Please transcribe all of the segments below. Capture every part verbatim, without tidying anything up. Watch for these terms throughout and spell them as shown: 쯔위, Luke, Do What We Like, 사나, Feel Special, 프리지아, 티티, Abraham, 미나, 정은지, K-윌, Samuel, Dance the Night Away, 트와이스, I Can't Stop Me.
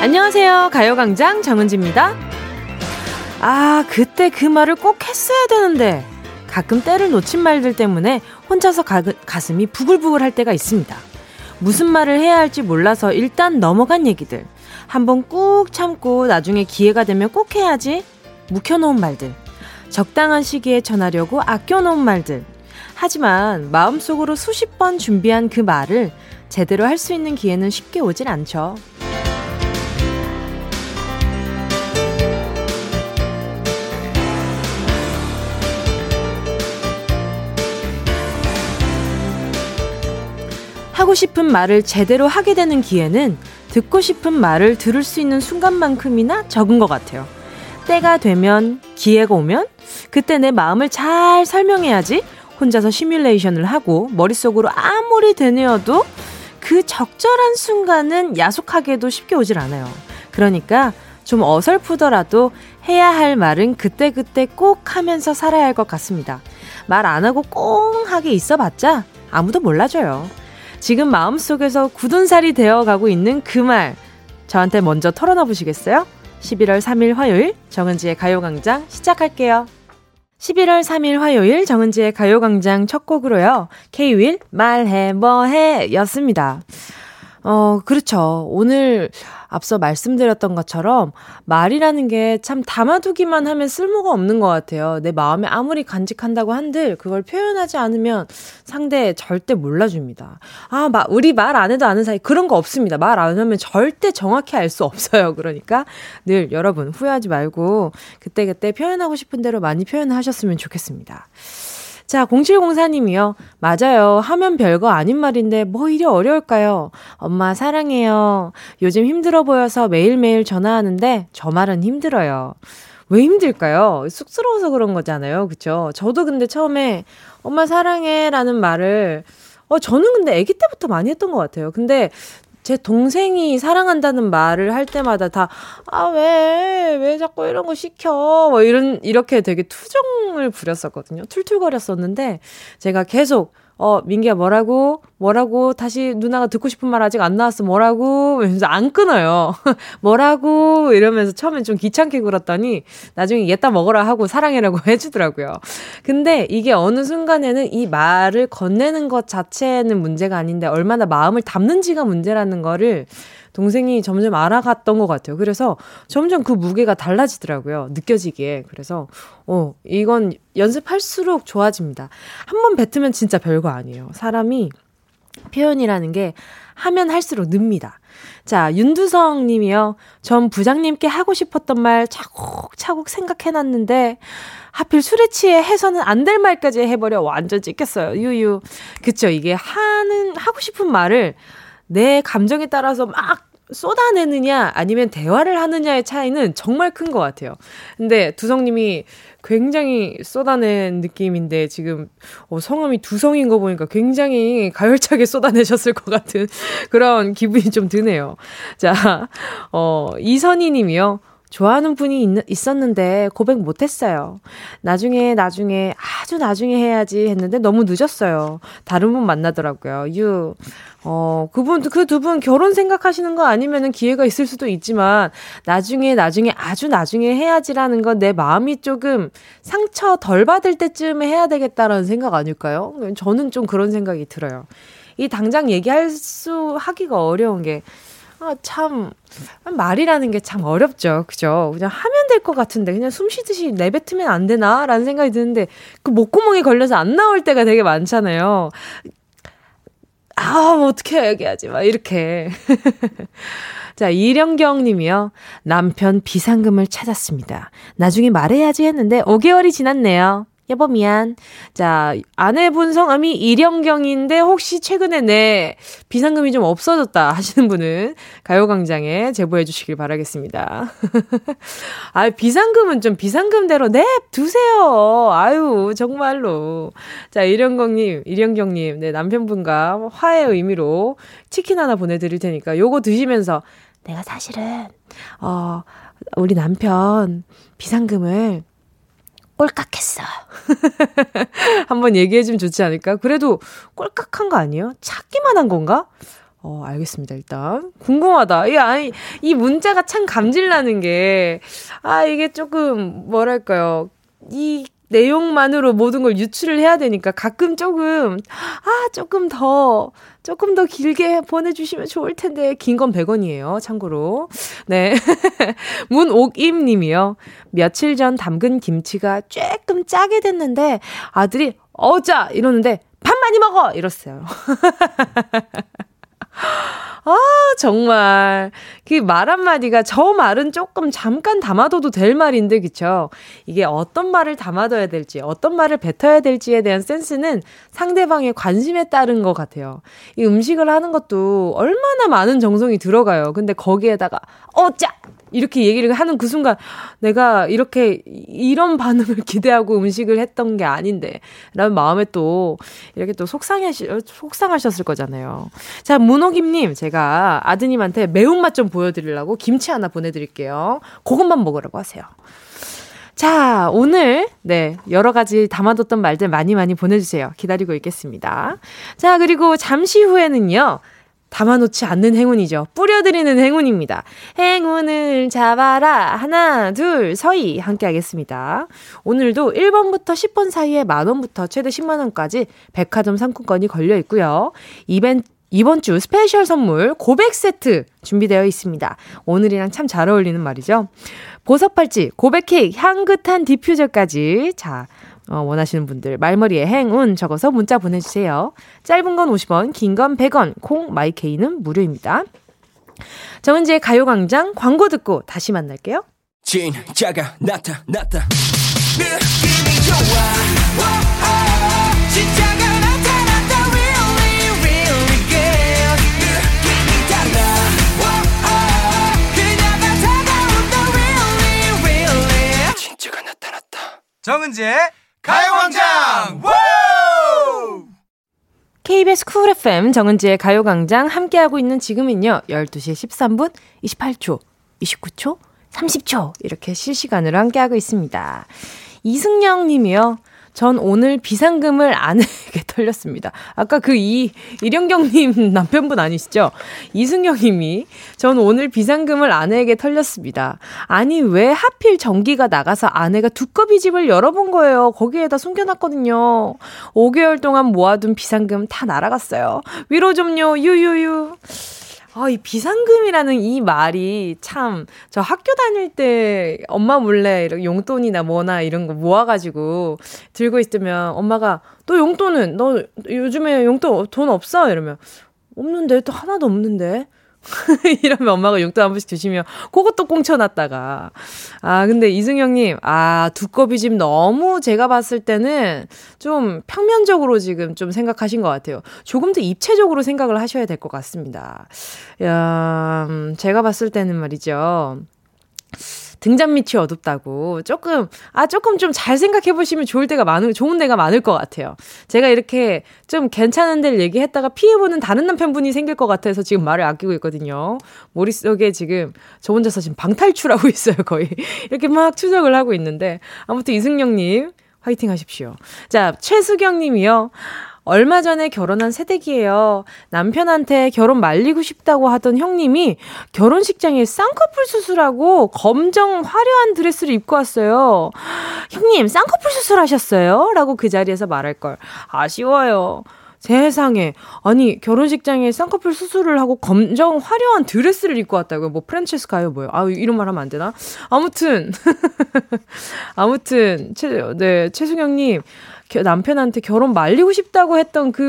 안녕하세요. 가요광장 정은지입니다. 아, 그때 그 말을 꼭 했어야 되는데. 가끔 때를 놓친 말들 때문에 혼자서 가, 가슴이 부글부글 할 때가 있습니다. 무슨 말을 해야 할지 몰라서 일단 넘어간 얘기들, 한번 꾹 참고 나중에 기회가 되면 꼭 해야지 묵혀놓은 말들, 적당한 시기에 전하려고 아껴놓은 말들. 하지만 마음속으로 수십 번 준비한 그 말을 제대로 할 수 있는 기회는 쉽게 오질 않죠. 하고 싶은 말을 제대로 하게 되는 기회는 듣고 싶은 말을 들을 수 있는 순간만큼이나 적은 것 같아요. 때가 되면, 기회가 오면 그때 내 마음을 잘 설명해야지 혼자서 시뮬레이션을 하고 머릿속으로 아무리 되뇌어도 그 적절한 순간은 야속하게도 쉽게 오질 않아요. 그러니까 좀 어설프더라도 해야 할 말은 그때그때 꼭 하면서 살아야 할 것 같습니다. 말 안 하고 꽁하게 있어봤자 아무도 몰라줘요. 지금 마음속에서 굳은 살이 되어가고 있는 그 말, 저한테 먼저 털어놔보시겠어요? 십일월 삼일 화요일 정은지의 가요광장 시작할게요. 십일월 삼일 화요일 정은지의 가요광장 첫 곡으로요, K-윌 말해 뭐해 였습니다. 어, 그렇죠. 오늘 앞서 말씀드렸던 것처럼 말이라는 게 참 담아두기만 하면 쓸모가 없는 것 같아요. 내 마음에 아무리 간직한다고 한들 그걸 표현하지 않으면 상대 절대 몰라줍니다. 아, 마, 우리 말 안 해도 아는 사이, 그런 거 없습니다. 말 안 하면 절대 정확히 알 수 없어요. 그러니까 늘 여러분 후회하지 말고 그때그때 표현하고 싶은 대로 많이 표현하셨으면 좋겠습니다. 자, 공칠공사님이요. 맞아요. 하면 별거 아닌 말인데 뭐 이리 어려울까요? 엄마 사랑해요. 요즘 힘들어 보여서 매일매일 전화하는데 저 말은 힘들어요. 왜 힘들까요? 쑥스러워서 그런 거잖아요. 그쵸? 저도 근데 처음에 엄마 사랑해라는 말을 어 저는 근데 아기 때부터 많이 했던 것 같아요. 근데 제 동생이 사랑한다는 말을 할 때마다 다, 아, 왜, 왜 자꾸 이런 거 시켜? 뭐 이런, 이렇게 되게 투정을 부렸었거든요. 툴툴거렸었는데, 제가 계속, 어, 민기야, 뭐라고? 뭐라고? 다시 누나가 듣고 싶은 말 아직 안 나왔어. 뭐라고? 이러면서 안 끊어요. 뭐라고? 이러면서 처음엔 좀 귀찮게 굴었더니 나중에 얘따 먹어라 하고 사랑해라고 해주더라고요. 근데 이게 어느 순간에는 이 말을 건네는 것 자체는 문제가 아닌데 얼마나 마음을 담는지가 문제라는 거를 동생이 점점 알아갔던 것 같아요. 그래서 점점 그 무게가 달라지더라고요. 느껴지기에. 그래서 어, 이건 연습할수록 좋아집니다. 한 번 뱉으면 진짜 별거 아니에요. 사람이 표현이라는 게 하면 할수록 늡니다. 자, 윤두성 님이요. 전 부장님께 하고 싶었던 말 차곡차곡 생각해놨는데 하필 술에 취해 해서는 안 될 말까지 해버려 완전 찢겠어요. 유유. 그쵸. 이게 하는 하고 싶은 말을 내 감정에 따라서 막 쏟아내느냐 아니면 대화를 하느냐의 차이는 정말 큰 것 같아요. 근데 두성님이 굉장히 쏟아낸 느낌인데 지금 어, 성함이 두성인 거 보니까 굉장히 가열차게 쏟아내셨을 것 같은 그런 기분이 좀 드네요. 자, 어, 이선희 님이요. 좋아하는 분이 있, 있었는데 고백 못했어요. 나중에 나중에 아주 나중에 해야지 했는데 너무 늦었어요. 다른 분 만나더라고요. 유, 어, 그분 그 두 분 결혼 생각하시는 거 아니면은 기회가 있을 수도 있지만 나중에 나중에 아주 나중에 해야지라는 건 내 마음이 조금 상처 덜 받을 때쯤에 해야 되겠다라는 생각 아닐까요? 저는 좀 그런 생각이 들어요. 이 당장 얘기할 수 하기가 어려운 게. 아, 참 말이라는 게 참 어렵죠. 그죠? 그냥 하면 될 것 같은데 그냥 숨 쉬듯이 내뱉으면 안 되나? 라는 생각이 드는데 그 목구멍이 걸려서 안 나올 때가 되게 많잖아요. 아, 뭐 어떻게 얘기하지? 막 이렇게. 자, 이령경 님이요. 남편 비상금을 찾았습니다. 나중에 말해야지 했는데 오 개월이 지났네요. 여보 미안. 자, 아내분 성함이 이령경인데 혹시 최근에 내 비상금이 좀 없어졌다 하시는 분은 가요광장에 제보해 주시길 바라겠습니다. 아, 비상금은 좀 비상금대로 냅 두세요. 아유, 정말로. 자, 이령경님, 이령경님, 네, 남편분과 화해의 의미로 치킨 하나 보내드릴 테니까 요거 드시면서 내가 사실은 어 우리 남편 비상금을 꼴깍했어. 한번 얘기해주면 좋지 않을까? 그래도 꼴깍한 거 아니에요? 찾기만 한 건가? 어, 알겠습니다. 일단 궁금하다. 이 아니 이 문자가 참 감질나는 게 아 이게 조금 뭐랄까요? 이 내용만으로 모든 걸 유출을 해야 되니까 가끔 조금 아 조금 더 조금 더 길게 보내주시면 좋을 텐데 긴 건 백 원이에요. 참고로. 네. 문옥임 님이요. 며칠 전 담근 김치가 조금 짜게 됐는데 아들이 어짜 이러는데 밥 많이 먹어 이랬어요. 아 정말 그 말 한마디가 저 말은 조금 잠깐 담아둬도 될 말인데 그쵸? 이게 어떤 말을 담아둬야 될지 어떤 말을 뱉어야 될지에 대한 센스는 상대방의 관심에 따른 것 같아요. 이 음식을 하는 것도 얼마나 많은 정성이 들어가요. 근데 거기에다가 어짜 이렇게 얘기를 하는 그 순간 내가 이렇게 이런 반응을 기대하고 음식을 했던 게 아닌데 라는 마음에 또 이렇게 또 속상하시, 속상하셨을 거잖아요. 자 문호김님 제가 아드님한테 매운맛 좀 보여드리려고 김치 하나 보내드릴게요. 그것만 먹으라고 하세요. 자 오늘 네 여러 가지 담아뒀던 말들 많이 많이 보내주세요. 기다리고 있겠습니다. 자 그리고 잠시 후에는요. 담아놓지 않는 행운이죠. 뿌려드리는 행운입니다. 행운을 잡아라. 하나, 둘, 서희 함께 하겠습니다. 오늘도 일 번부터 십 번 사이에 만 원부터 최대 십만 원까지 백화점 상품권이 걸려 있고요. 이벤, 이번 주 스페셜 선물 고백 세트 준비되어 있습니다. 오늘이랑 참 잘 어울리는 말이죠. 보석 팔찌, 고백 케이크, 향긋한 디퓨저까지 자 어, 원하시는 분들 말머리에 행운 적어서 문자 보내주세요. 짧은 건 오십 원, 긴 건 백 원, 콩 마이케이는 무료입니다. 정은지의 가요광장 광고 듣고 다시 만날게요. 진짜가 나타났다. 느낌이 좋아. 오오. 진짜가 나타났다. Really, really good. 느낌이 달라. 오오. 그녀가 다가온다. Really, really. 진짜가 나타났다. 정은지의 가요광장 케이비에스 쿨 에프엠 정은지의 가요광장 함께하고 있는 지금은요 열두 시 십삼 분 이십팔 초 이십구 초 삼십 초 이렇게 실시간으로 함께하고 있습니다. 이승영 님이요. 전 오늘 비상금을 아내에게 털렸습니다. 아까 그 이, 이령경님 남편분 아니시죠? 이승경님이 전 오늘 비상금을 아내에게 털렸습니다. 아니 왜 하필 전기가 나가서 아내가 두꺼비 집을 열어본 거예요. 거기에다 숨겨놨거든요. 오 개월 동안 모아둔 비상금 다 날아갔어요. 위로 좀요. 유유유. 아, 이 비상금이라는 이 말이 참 저 학교 다닐 때 엄마 몰래 용돈이나 뭐나 이런 거 모아가지고 들고 있으면 엄마가 너 용돈은 너 요즘에 용돈 돈 없어? 이러면 없는데 또 하나도 없는데 이러면 엄마가 용돈 한 번씩 주시면 그것도 꽁쳐놨다가 아 근데 이승영님 아 두꺼비 집 너무 제가 봤을 때는 좀 평면적으로 지금 좀 생각하신 것 같아요. 조금 더 입체적으로 생각을 하셔야 될 것 같습니다. 야, 제가 봤을 때는 말이죠 등잔 밑이 어둡다고 조금 아 조금 좀 잘 생각해 보시면 좋을 때가 많은 좋은 데가 많을 것 같아요. 제가 이렇게 좀 괜찮은 데를 얘기했다가 피해보는 다른 남편분이 생길 것 같아서 지금 말을 아끼고 있거든요. 머릿속에 지금 저 혼자서 지금 방탈출하고 있어요. 거의 이렇게 막 추적을 하고 있는데 아무튼 이승영님 화이팅 하십시오. 자 최수경님이요. 얼마 전에 결혼한 새댁이에요. 남편한테 결혼 말리고 싶다고 하던 형님이 결혼식장에 쌍꺼풀 수술하고 검정 화려한 드레스를 입고 왔어요. 형님 쌍꺼풀 수술하셨어요? 라고 그 자리에서 말할 걸. 아쉬워요. 세상에 아니 결혼식장에 쌍꺼풀 수술을 하고 검정 화려한 드레스를 입고 왔다고요. 뭐 프란체스카요 뭐요. 아 이런 말 하면 안 되나? 아무튼 아무튼 최, 네 최수경님 남편한테 결혼 말리고 싶다고 했던 그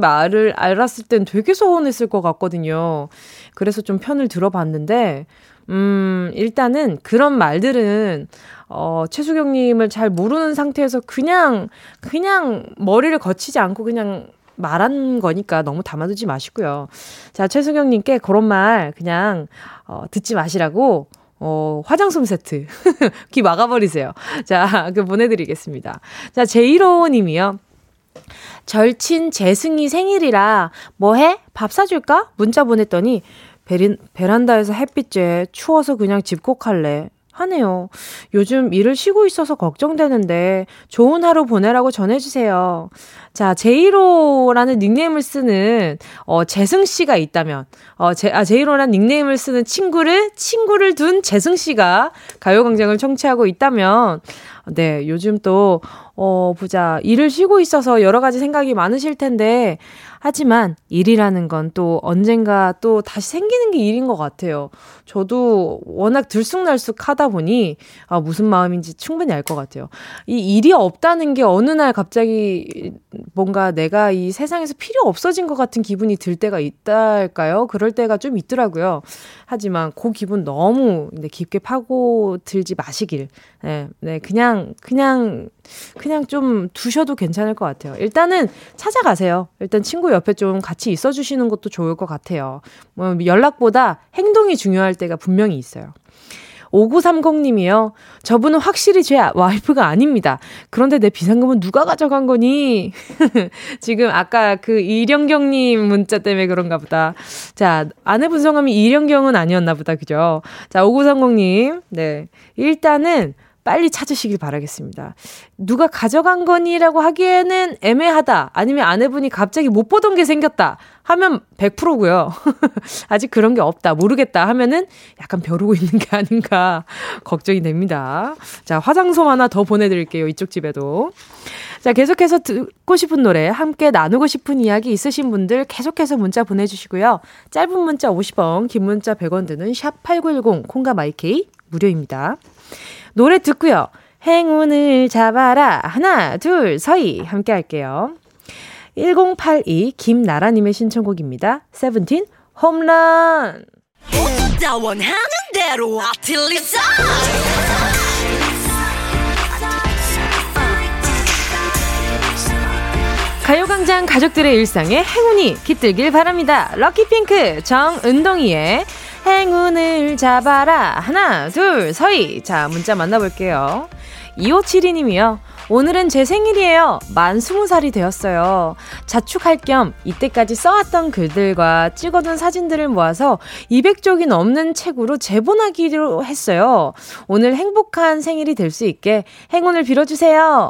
말을 알았을 땐 되게 서운했을 것 같거든요. 그래서 좀 편을 들어봤는데 음, 일단은 그런 말들은 어, 최수경님을 잘 모르는 상태에서 그냥 그냥 머리를 거치지 않고 그냥 말한 거니까 너무 담아두지 마시고요. 자, 최수경님께 그런 말 그냥 어, 듣지 마시라고 어, 화장솜 세트. 귀 막아버리세요. 자, 그 보내드리겠습니다. 자, 제이로님이요. 절친 재승이 생일이라 뭐 해? 밥 사줄까? 문자 보냈더니 베린, 베란다에서 햇빛 쬐 추워서 그냥 집콕할래. 하네요. 요즘 일을 쉬고 있어서 걱정되는데 좋은 하루 보내라고 전해주세요. 자, 제이로라는 닉네임을 쓰는 어, 재승씨가 있다면 어, 제, 아, 제이로라는 닉네임을 쓰는 친구를 친구를 둔 재승씨가 가요광장을 청취하고 있다면 네, 요즘 또 어, 보자. 일을 쉬고 있어서 여러 가지 생각이 많으실 텐데 하지만 일이라는 건 또 언젠가 또 다시 생기는 게 일인 것 같아요. 저도 워낙 들쑥날쑥 하다 보니 아, 무슨 마음인지 충분히 알 것 같아요. 이 일이 없다는 게 어느 날 갑자기 뭔가 내가 이 세상에서 필요 없어진 것 같은 기분이 들 때가 있달까요? 그럴 때가 좀 있더라고요. 하지만 그 기분 너무 깊게 파고들지 마시길. 네, 네, 그냥 그냥 그냥 좀 두셔도 괜찮을 것 같아요. 일단은 찾아가세요. 일단 친구 옆에 좀 같이 있어주시는 것도 좋을 것 같아요. 뭐 연락보다 행동이 중요할 때가 분명히 있어요. 오구삼공님이요. 저분은 확실히 제 와이프가 아닙니다. 그런데 내 비상금은 누가 가져간 거니? 지금 아까 그 이령경님 문자 때문에 그런가 보다. 자, 아내분 성함이 이령경은 아니었나 보다. 그죠? 자, 오구삼공님. 네. 일단은 빨리 찾으시길 바라겠습니다. 누가 가져간 거니라고 하기에는 애매하다. 아니면 아내분이 갑자기 못 보던 게 생겼다 하면 백 퍼센트고요. 아직 그런 게 없다. 모르겠다 하면은 약간 벼르고 있는 게 아닌가 걱정이 됩니다. 자, 화장솜 하나 더 보내드릴게요. 이쪽 집에도. 자, 계속해서 듣고 싶은 노래, 함께 나누고 싶은 이야기 있으신 분들 계속해서 문자 보내주시고요. 짧은 문자 오십 원, 긴 문자 백 원 드는 샵팔구일공, 콩과 마이케이 무료입니다. 노래 듣고요. 행운을 잡아라. 하나, 둘, 서희. 함께 할게요. 일공팔이 김나라님의 신청곡입니다. 세븐틴 홈런. 혼자 원하는 대로 아틀리사. 가요광장 가족들의 일상에 행운이 깃들길 바랍니다. 럭키핑크 정은동이의 행운을 잡아라. 하나, 둘, 서희. 자, 문자 만나볼게요. 이오칠이님이요. 오늘은 제 생일이에요. 만 스무 살이 되었어요. 자축할 겸 이때까지 써왔던 글들과 찍어둔 사진들을 모아서 이백 쪽이 넘는 책으로 재본하기로 했어요. 오늘 행복한 생일이 될 수 있게 행운을 빌어주세요.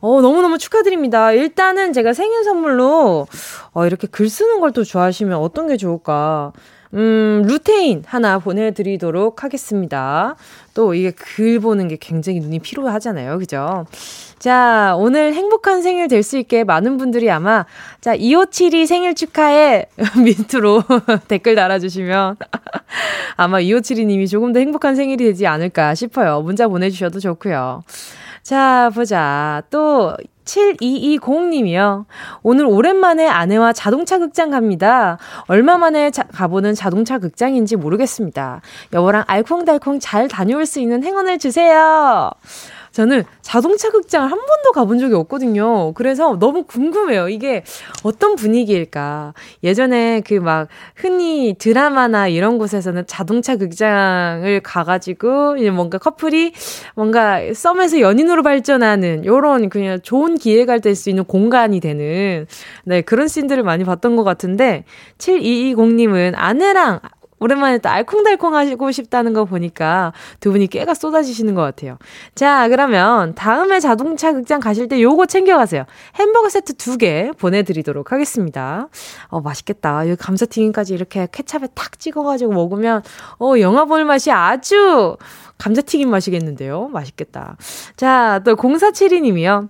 어, 너무너무 축하드립니다. 일단은 제가 생일 선물로 어, 이렇게 글 쓰는 걸 또 좋아하시면 어떤 게 좋을까. 음, 루테인 하나 보내드리도록 하겠습니다. 또 이게 글 보는 게 굉장히 눈이 피로하잖아요. 그죠? 자, 오늘 행복한 생일 될 수 있게 많은 분들이 아마 자, 이오칠이 생일 축하해 밑으로 댓글 달아주시면 아마 이오칠이님이 조금 더 행복한 생일이 되지 않을까 싶어요. 문자 보내주셔도 좋고요. 자, 보자. 또 칠이이공님이요. 오늘 오랜만에 아내와 자동차 극장 갑니다. 얼마 만에 자, 가보는 자동차 극장인지 모르겠습니다. 여보랑 알콩달콩 잘 다녀올 수 있는 행운을 주세요. 저는 자동차 극장을 한 번도 가본 적이 없거든요. 그래서 너무 궁금해요. 이게 어떤 분위기일까. 예전에 그 막 흔히 드라마나 이런 곳에서는 자동차 극장을 가가지고 뭔가 커플이 뭔가 썸에서 연인으로 발전하는 이런 그냥 좋은 기회가 될 수 있는 공간이 되는 네, 그런 씬들을 많이 봤던 것 같은데 칠이이공님은 아내랑 오랜만에 또 알콩달콩 하시고 싶다는 거 보니까 두 분이 깨가 쏟아지시는 것 같아요. 자, 그러면 다음에 자동차 극장 가실 때 요거 챙겨가세요. 햄버거 세트 두 개 보내드리도록 하겠습니다. 어, 맛있겠다. 여기 감자튀김까지 이렇게 케찹에 탁 찍어가지고 먹으면 어, 영화 볼 맛이 아주 감자튀김 맛이겠는데요. 맛있겠다. 자, 또 공사칠이님이요.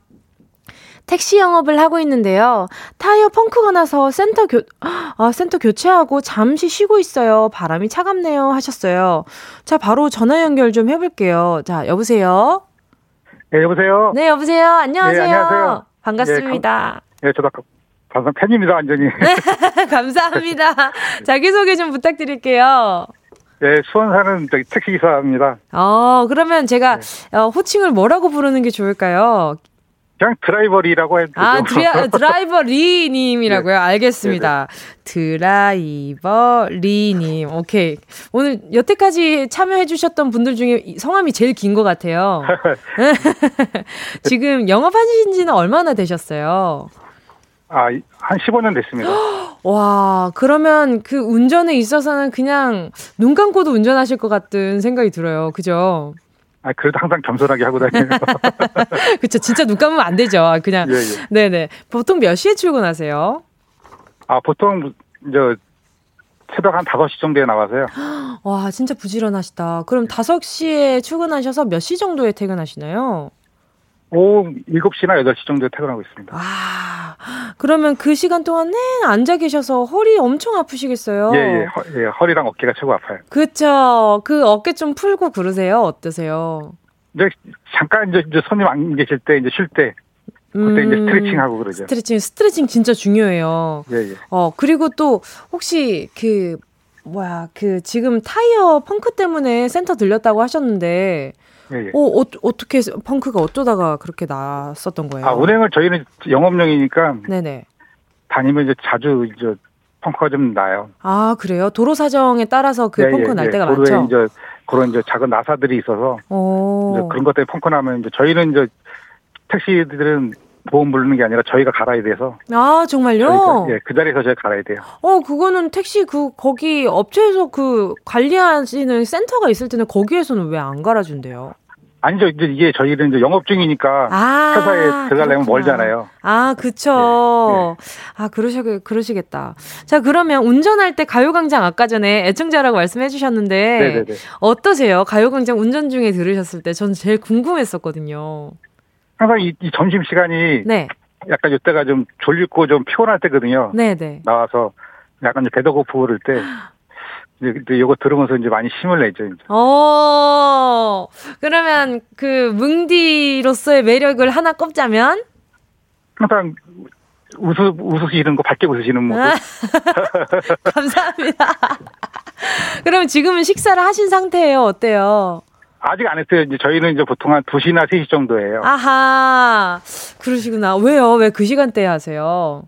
택시 영업을 하고 있는데요. 타이어 펑크가 나서 센터 교, 아, 센터 교체하고 잠시 쉬고 있어요. 바람이 차갑네요. 하셨어요. 자, 바로 전화 연결 좀 해볼게요. 자, 여보세요? 네, 여보세요? 네, 여보세요? 안녕하세요? 네, 안녕하세요. 반갑습니다. 네, 감, 네 저도 감, 감사합니다. 팬입니다, 완전히. 네, 감사합니다. 자기소개 좀 부탁드릴게요. 네, 수원 사는 저기 택시기사입니다. 어, 그러면 제가 네. 어, 호칭을 뭐라고 부르는 게 좋을까요? 그냥 드라이버리라고 해도 되죠. 아, 드라, 드라이버리님이라고요? 네. 알겠습니다. 드라이버리님. 오케이. 오늘 여태까지 참여해주셨던 분들 중에 성함이 제일 긴 것 같아요. 지금 영업하신 지는 얼마나 되셨어요? 아, 한 십오 년 됐습니다. 와, 그러면 그 운전에 있어서는 그냥 눈 감고도 운전하실 것 같은 생각이 들어요. 그죠? 아, 그래도 항상 겸손하게 하고 다녀요. 그렇죠. 진짜 눈 감으면 안 되죠. 그냥. 예, 예. 네네. 보통 몇 시에 출근하세요? 아, 보통 이제 새벽 한 다섯 시 정도에 나와서요. 와, 진짜 부지런하시다. 그럼 다섯 시에 출근하셔서 몇 시 정도에 퇴근하시나요? 오후 일곱 시나 여덟 시 정도에 퇴근하고 있습니다. 아, 그러면 그 시간 동안 네, 앉아 계셔서 허리 엄청 아프시겠어요? 예, 예, 허, 예 허리랑 어깨가 최고 아파요. 그렇죠. 그 어깨 좀 풀고 그러세요? 어떠세요? 이제 잠깐 이제, 이제 손님 안 계실 때 이제 쉴 때 그때 음, 이제 스트레칭하고 그러죠. 스트레칭, 스트레칭 진짜 중요해요. 예, 예. 어, 그리고 또 혹시 그 뭐야, 그 지금 타이어 펑크 때문에 센터 들렸다고 하셨는데. 예, 예. 오, 어, 어떻게 펑크가 어쩌다가 그렇게 났었던 거예요? 아, 운행을 저희는 영업용이니까 네네. 다니면 이제 자주 이제 펑크가 좀 나요. 아, 그래요? 도로 사정에 따라서 그 예, 펑크 예, 날 예. 때가 도로에 많죠? 도로에 이제 그런 이제 작은 나사들이 있어서 이제 그런 것들에 펑크 나면 이제 저희는 이제 택시들은 보험 부르는 게 아니라 저희가 갈아야 돼서. 아, 정말요? 저희가, 예, 그 자리에서 저희가 갈아야 돼요. 어, 그거는 택시 그 거기 업체에서 그 관리하시는 센터가 있을 때는 거기에서는 왜 안 갈아준대요? 아니죠. 이제 이게 저희는 이제 영업 중이니까 아, 회사에 들어가려면 멀잖아요. 아, 그쵸. 예, 예. 아, 그러시, 그러시겠다. 자, 그러면 운전할 때 가요광장 아까 전에 애청자라고 말씀해 주셨는데 네네네. 어떠세요? 가요광장 운전 중에 들으셨을 때 저는 제일 궁금했었거든요. 항상 이, 이 점심시간이 네. 약간 이때가 좀 졸리고 좀 피곤할 때거든요. 네네. 나와서 약간 배도 고프고 그럴 때 이제 요거 들으면서 이제 많이 힘을 내죠. 이제. 오, 그러면 그 뭉디로서의 매력을 하나 꼽자면? 항상 웃으, 웃으시는 거, 밝게 웃으시는 모습. 아, 감사합니다. 그럼 지금은 식사를 하신 상태예요? 어때요? 아직 안 했어요. 이제 저희는 이제 보통 한 두 시나 세 시 정도예요. 아하, 그러시구나. 왜요? 왜 그 시간대에 하세요?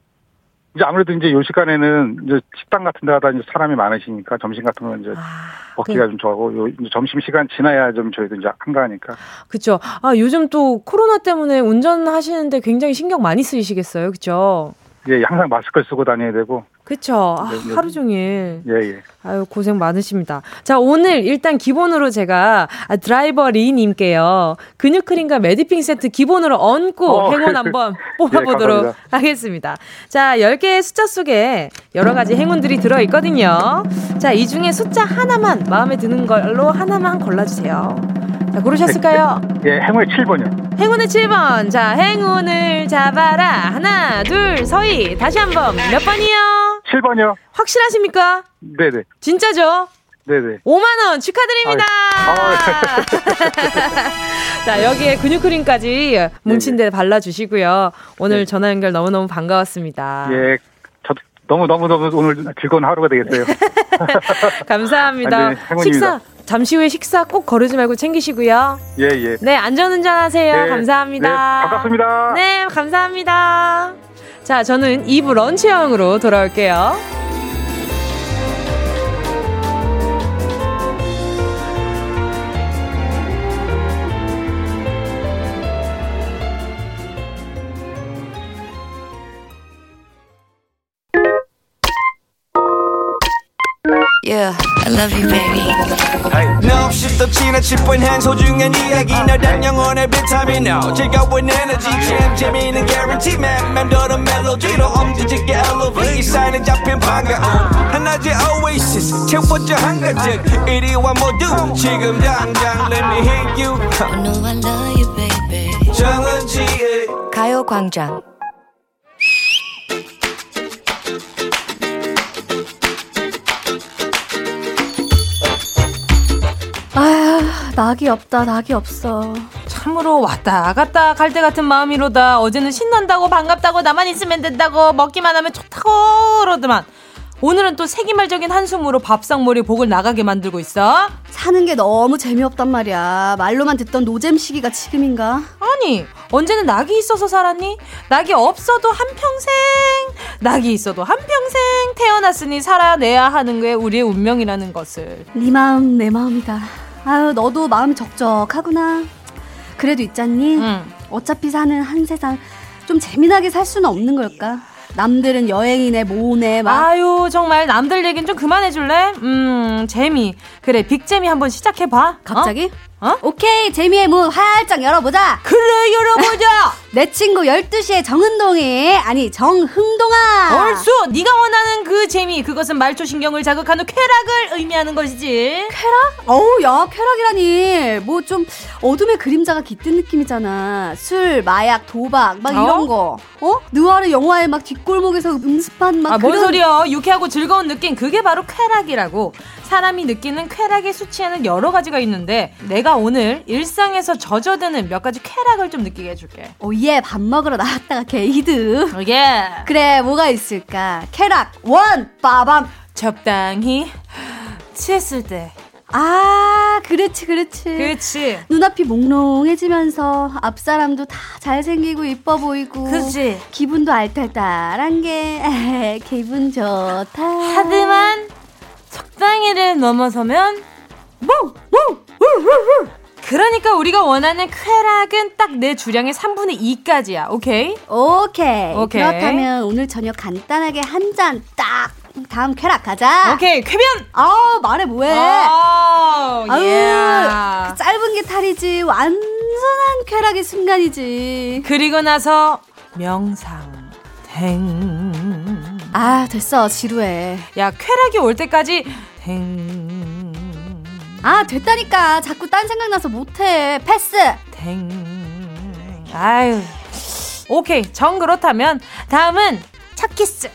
이제 아무래도 이제 요 시간에는 이제 식당 같은 데 하다 이제 사람이 많으시니까 점심 같은 건 이제 아, 먹기가 그... 좀 좋아하고 요 이제 점심 시간 지나야 좀 저희도 이제 한가하니까. 그렇죠. 아, 요즘 또 코로나 때문에 운전하시는데 굉장히 신경 많이 쓰이시겠어요, 그렇죠? 예, 항상 마스크를 쓰고 다녀야 되고. 그렇죠. 아, 예, 예. 하루 종일. 예, 예. 아유, 고생 많으십니다. 자, 오늘 일단 기본으로 제가 드라이버 리님께요. 근육 크림과 매디핑 세트 기본으로 얹고 어, 행운 한번 뽑아보도록 예, 하겠습니다. 자, 열 개의 숫자 속에 여러 가지 행운들이 들어있거든요. 자, 이 중에 숫자 하나만 마음에 드는 걸로 하나만 골라주세요. 자, 고르셨을까요? 예, 행운의 칠 번이요. 행운의 칠 번. 자, 행운을 잡아라. 하나, 둘, 서희. 다시 한 번. 몇 번이요? 칠 번이요. 확실하십니까? 네네. 진짜죠? 네네. 오만 원 축하드립니다. 자, 여기에 근육크림까지 뭉친 데 발라주시고요. 오늘 네네. 전화 연결 너무너무 반가웠습니다. 예. 너무너무너무 오늘 즐거운 하루가 되겠어요. 감사합니다. 네, 식사, 잠시 후에 식사 꼭 거르지 말고 챙기시고요. 예, 예. 네, 안전운전 하세요. 네, 감사합니다. 네, 반갑습니다. 네, 감사합니다. 자, 저는 이 부 런치형으로 돌아올게요. Yeah, I love you, baby. No, she's the china chip when hands hold you and you again. No, that young on every time you know. Check out with energy, champ, Jimmy, and guarantee, man. Man, do the melody, no, um, did you get elevated? Sign and jump in, panga. And I did oasis, check what your hunger did. It is one more dude, chick him down, down, let me hit you. I know I love you, baby. 정은지, 가요광장. 낙이 없다 낙이 없어. 참으로 왔다 갔다 갈 때 같은 마음이로다. 어제는 신난다고 반갑다고 나만 있으면 된다고 먹기만 하면 좋다고 그러더만 오늘은 또 세기말적인 한숨으로 밥상머리 복을 나가게 만들고 있어. 사는 게 너무 재미없단 말이야. 말로만 듣던 노잼 시기가 지금인가. 아니 언제는 낙이 있어서 살았니? 낙이 없어도 한평생 낙이 있어도 한평생 태어났으니 살아내야 하는 게 우리의 운명이라는 것을. 네 마음 내 마음이다. 아유, 너도 마음이 적적하구나. 그래도 있잖니? 응. 어차피 사는 한 세상 좀 재미나게 살 수는 없는 걸까? 남들은 여행이네 뭐네 막. 아유, 정말 남들 얘기는 좀 그만해줄래? 음, 재미. 그래, 빅재미 한번 시작해봐. 갑자기? 어? 어? 오케이, 재미의 문 활짝 열어보자. 그래, 열어보자. 내 친구 열두 시에 정은동이, 아니 정흥동아. 얼쑤, 네가 원하는 그 재미, 그것은 말초신경을 자극하는 쾌락을 의미하는 것이지. 쾌락? 어우, 야, 쾌락이라니. 뭐 좀 어둠의 그림자가 깃든 느낌이잖아. 술, 마약, 도박 막 이런 어? 거. 어? 느와르 영화의 막 뒷골목에서 음습한 막. 아, 그런... 뭔 소리야. 유쾌하고 즐거운 느낌, 그게 바로 쾌락이라고. 사람이 느끼는 쾌락의 수치에는 여러 가지가 있는데, 내가 오늘 일상에서 젖어드는 몇 가지 쾌락을 좀 느끼게 해줄게. 오예, 밥 먹으러 나왔다가 게이드. 오예. 그래, 뭐가 있을까? 쾌락 원, 빠밤. 적당히 취했을 때. 아, 그렇지, 그렇지. 그렇지. 눈앞이 몽롱해지면서 앞 사람도 다 잘생기고 이뻐 보이고. 그렇지. 기분도 알딸딸한 게 기분 좋다. 하지만 적당히를 넘어서면 멍! 멍! 그러니까 우리가 원하는 쾌락은 딱 내 주량의 삼분의 이까지야. 오케이? 오케이. 오케이. 그렇다면 오늘 저녁 간단하게 한 잔 딱. 다음 쾌락 가자. 오케이, 쾌변. 아, 말해 뭐해. 오, 아유, yeah. 그 짧은 게 탈이지. 완전한 쾌락의 순간이지. 그리고 나서 명상. 댕. 아, 됐어, 지루해. 야, 쾌락이 올 때까지 댕. 아, 됐다니까. 자꾸 딴 생각나서 못해. 패스. 댕. 아유. 오케이, 정 그렇다면 다음은 첫 키스.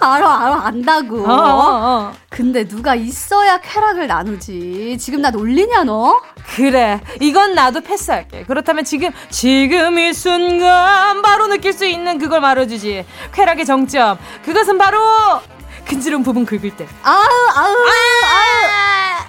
알아, 알아, 안다고. 어, 어, 어. 근데 누가 있어야 쾌락을 나누지. 지금 나 놀리냐, 너? 그래, 이건 나도 패스할게. 그렇다면 지금, 지금 이 순간 바로 느낄 수 있는 그걸 말해주지. 쾌락의 정점, 그것은 바로 근지러운 부분 긁을 때. 아우, 아우, 아우,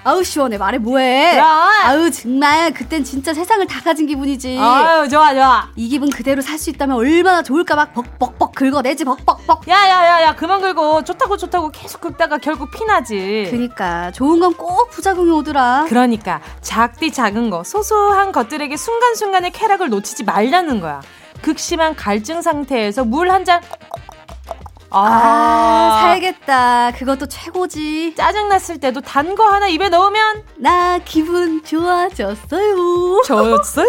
아우, 시원해. 말해 뭐해. 그럼. 아우, 정말 그땐 진짜 세상을 다 가진 기분이지. 아우, 좋아, 좋아. 이 기분 그대로 살 수 있다면 얼마나 좋을까. 막 벅벅벅 긁어내지, 벅벅벅. 야야야야, 그만 긁어. 좋다고 좋다고 계속 긁다가 결국 피나지. 그니까 좋은 건 꼭 부작용이 오더라. 그러니까 작디 작은 거, 소소한 것들에게 순간순간의 쾌락을 놓치지 말라는 거야. 극심한 갈증 상태에서 물 한 잔. 아, 아, 살겠다. 그것도 최고지. 짜증났을 때도 단 거 하나 입에 넣으면 나 기분 좋아졌어요. 좋았어요.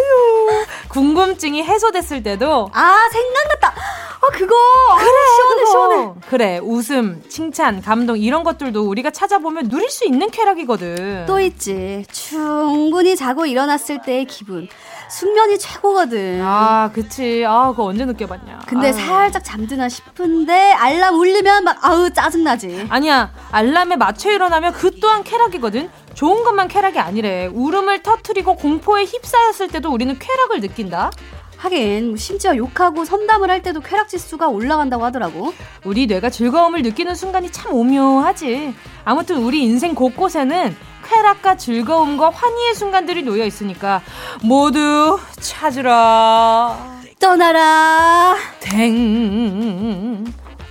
궁금증이 해소됐을 때도 아, 생각났다. 아, 그거. 그래, 아, 시원해, 그거. 시원해. 그래, 웃음, 칭찬, 감동, 이런 것들도 우리가 찾아보면 누릴 수 있는 쾌락이거든. 또 있지. 충분히 자고 일어났을 때의 기분. 숙면이 최고거든. 아, 그치. 아, 그거 언제 느껴봤냐. 근데 아유. 살짝 잠드나 싶은데 알람 울리면 막 아우, 짜증나지. 아니야, 알람에 맞춰 일어나면 그 또한 쾌락이거든. 좋은 것만 쾌락이 아니래. 울음을 터뜨리고 공포에 휩싸였을 때도 우리는 쾌락을 느낀다. 하긴 심지어 욕하고 선담을 할 때도 쾌락지수가 올라간다고 하더라고. 우리 뇌가 즐거움을 느끼는 순간이 참 오묘하지. 아무튼 우리 인생 곳곳에는 쾌락과 즐거움과 환희의 순간들이 놓여 있으니까 모두 찾으라. 떠나라. 땡.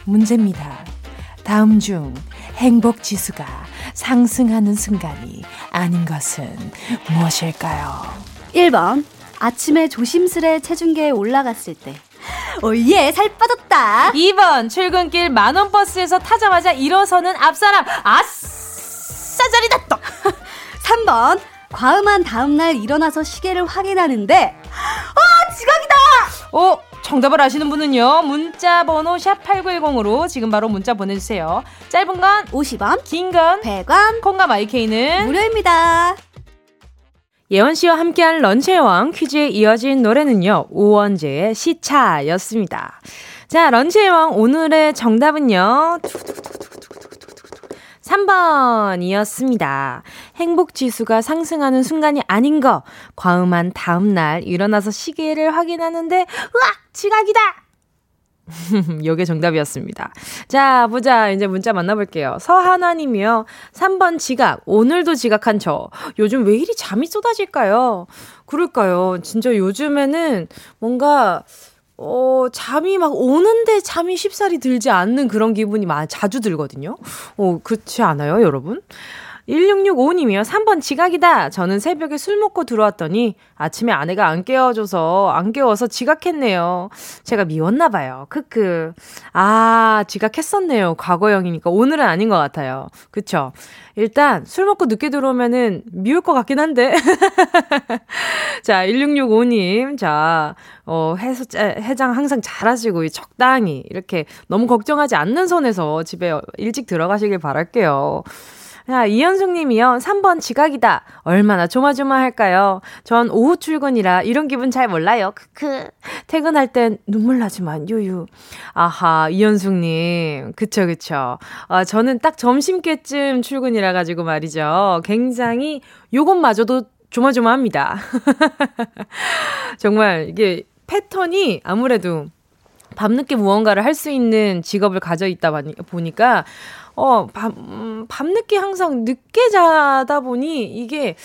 문제입니다. 다음 중 행복 지수가 상승하는 순간이 아닌 것은 무엇일까요? 일 번, 아침에 조심스레 체중계에 올라갔을 때. 오예, 살 빠졌다. 이 번, 출근길 만원 버스에서 타자마자 일어서는 앞사람. 아싸, 자리 났다. 삼 번, 과음한 다음날 일어나서 시계를 확인하는데 아, 지각이다. 오, 정답을 아시는 분은요, 문자 번호 샵 팔구일공으로 지금 바로 문자 보내주세요. 짧은 건 오십 원, 긴 건 백 원, 콩과 마이케이는 무료입니다. 예원씨와 함께한 런치의 왕 퀴즈에 이어진 노래는요, 우원재의 시차였습니다. 자, 런치의 왕 오늘의 정답은요, 삼 번이었습니다. 행복지수가 상승하는 순간이 아닌 거, 과음한 다음날 일어나서 시계를 확인하는데 으악, 지각이다. 요게 정답이었습니다. 자, 보자. 이제 문자 만나볼게요. 서하나님이요. 삼 번 지각. 오늘도 지각한 저. 요즘 왜 이리 잠이 쏟아질까요? 그럴까요? 진짜 요즘에는 뭔가 어, 잠이 막 오는데 잠이 쉽사리 들지 않는 그런 기분이 마, 자주 들거든요. 어, 그렇지 않아요, 여러분? 일육육오님이요. 삼 번 지각이다. 저는 새벽에 술 먹고 들어왔더니 아침에 아내가 안 깨워줘서 안 깨워서 지각했네요. 제가 미웠나 봐요. 크크. 아, 지각했었네요. 과거형이니까 오늘은 아닌 것 같아요. 그쵸? 일단 술 먹고 늦게 들어오면은 미울 것 같긴 한데. 자, 일육육오님. 자, 어, 해소, 해장 항상 잘하시고 적당히 이렇게 너무 걱정하지 않는 선에서 집에 일찍 들어가시길 바랄게요. 자, 이현숙 님이요. 삼 번 지각이다. 얼마나 조마조마할까요? 전 오후 출근이라 이런 기분 잘 몰라요. 크크. 퇴근할 땐 눈물 나지만 유유. 아하, 이현숙 님. 그쵸, 그쵸. 아, 저는 딱 점심때쯤 출근이라 가지고 말이죠. 굉장히 요것마저도 조마조마합니다. 정말 이게 패턴이 아무래도 밤늦게 무언가를 할 수 있는 직업을 가져 있다 보니까 어, 밤, 밤늦게 항상 늦게 자다 보니 이게,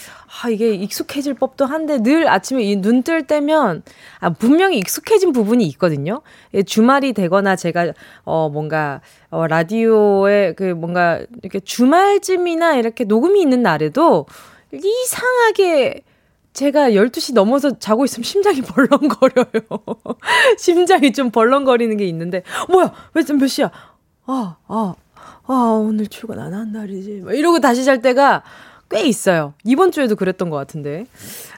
아, 이게 익숙해질 법도 한데 늘 아침에 이 눈 뜰 때면, 아, 분명히 익숙해진 부분이 있거든요. 예, 주말이 되거나 제가, 어, 뭔가, 어, 라디오에 그 뭔가 이렇게 주말쯤이나 이렇게 녹음이 있는 날에도 이상하게 제가 열두 시 넘어서 자고 있으면 심장이 벌렁거려요. 심장이 좀 벌렁거리는 게 있는데, 뭐야! 왜 몇 시야? 아, 아. 아, 오늘 출근 안 한 날이지. 막 이러고 다시 잘 때가 꽤 있어요. 이번 주에도 그랬던 것 같은데.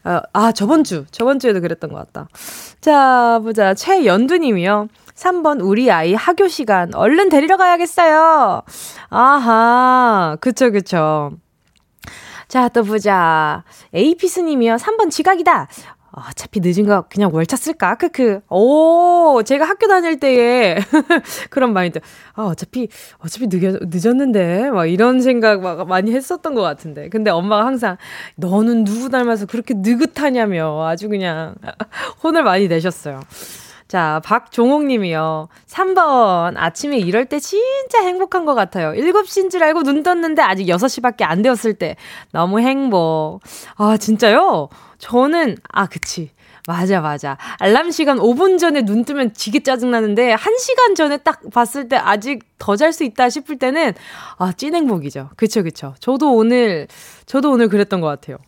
아, 아 저번 주. 저번 주에도 그랬던 것 같다. 자, 보자. 최연두님이요. 삼 번 우리 아이 학교 시간. 얼른 데리러 가야겠어요. 아하. 그쵸, 그쵸. 자, 또 보자. 에이피스님이요. 삼 번 지각이다. 어차피 늦은 거 그냥 월차 쓸까? 크크. 오, 제가 학교 다닐 때에 그런 마인드. 아, 어차피, 어차피 늦어, 늦었는데. 막 이런 생각 막 많이 했었던 것 같은데. 근데 엄마가 항상 너는 누구 닮아서 그렇게 느긋하냐며 아주 그냥 혼을 많이 내셨어요. 자, 박종옥님이요. 삼 번 아침에 이럴 때 진짜 행복한 것 같아요. 일곱 시인 줄 알고 눈 떴는데 아직 여섯 시밖에 안 되었을 때 너무 행복. 아, 진짜요? 저는 아 그치 맞아 맞아 알람 시간 오 분 전에 눈 뜨면 지게 짜증나는데 한 시간 전에 딱 봤을 때 아직 더 잘 수 있다 싶을 때는 아 찐행복이죠. 그쵸 그쵸. 저도 오늘 저도 오늘 그랬던 것 같아요.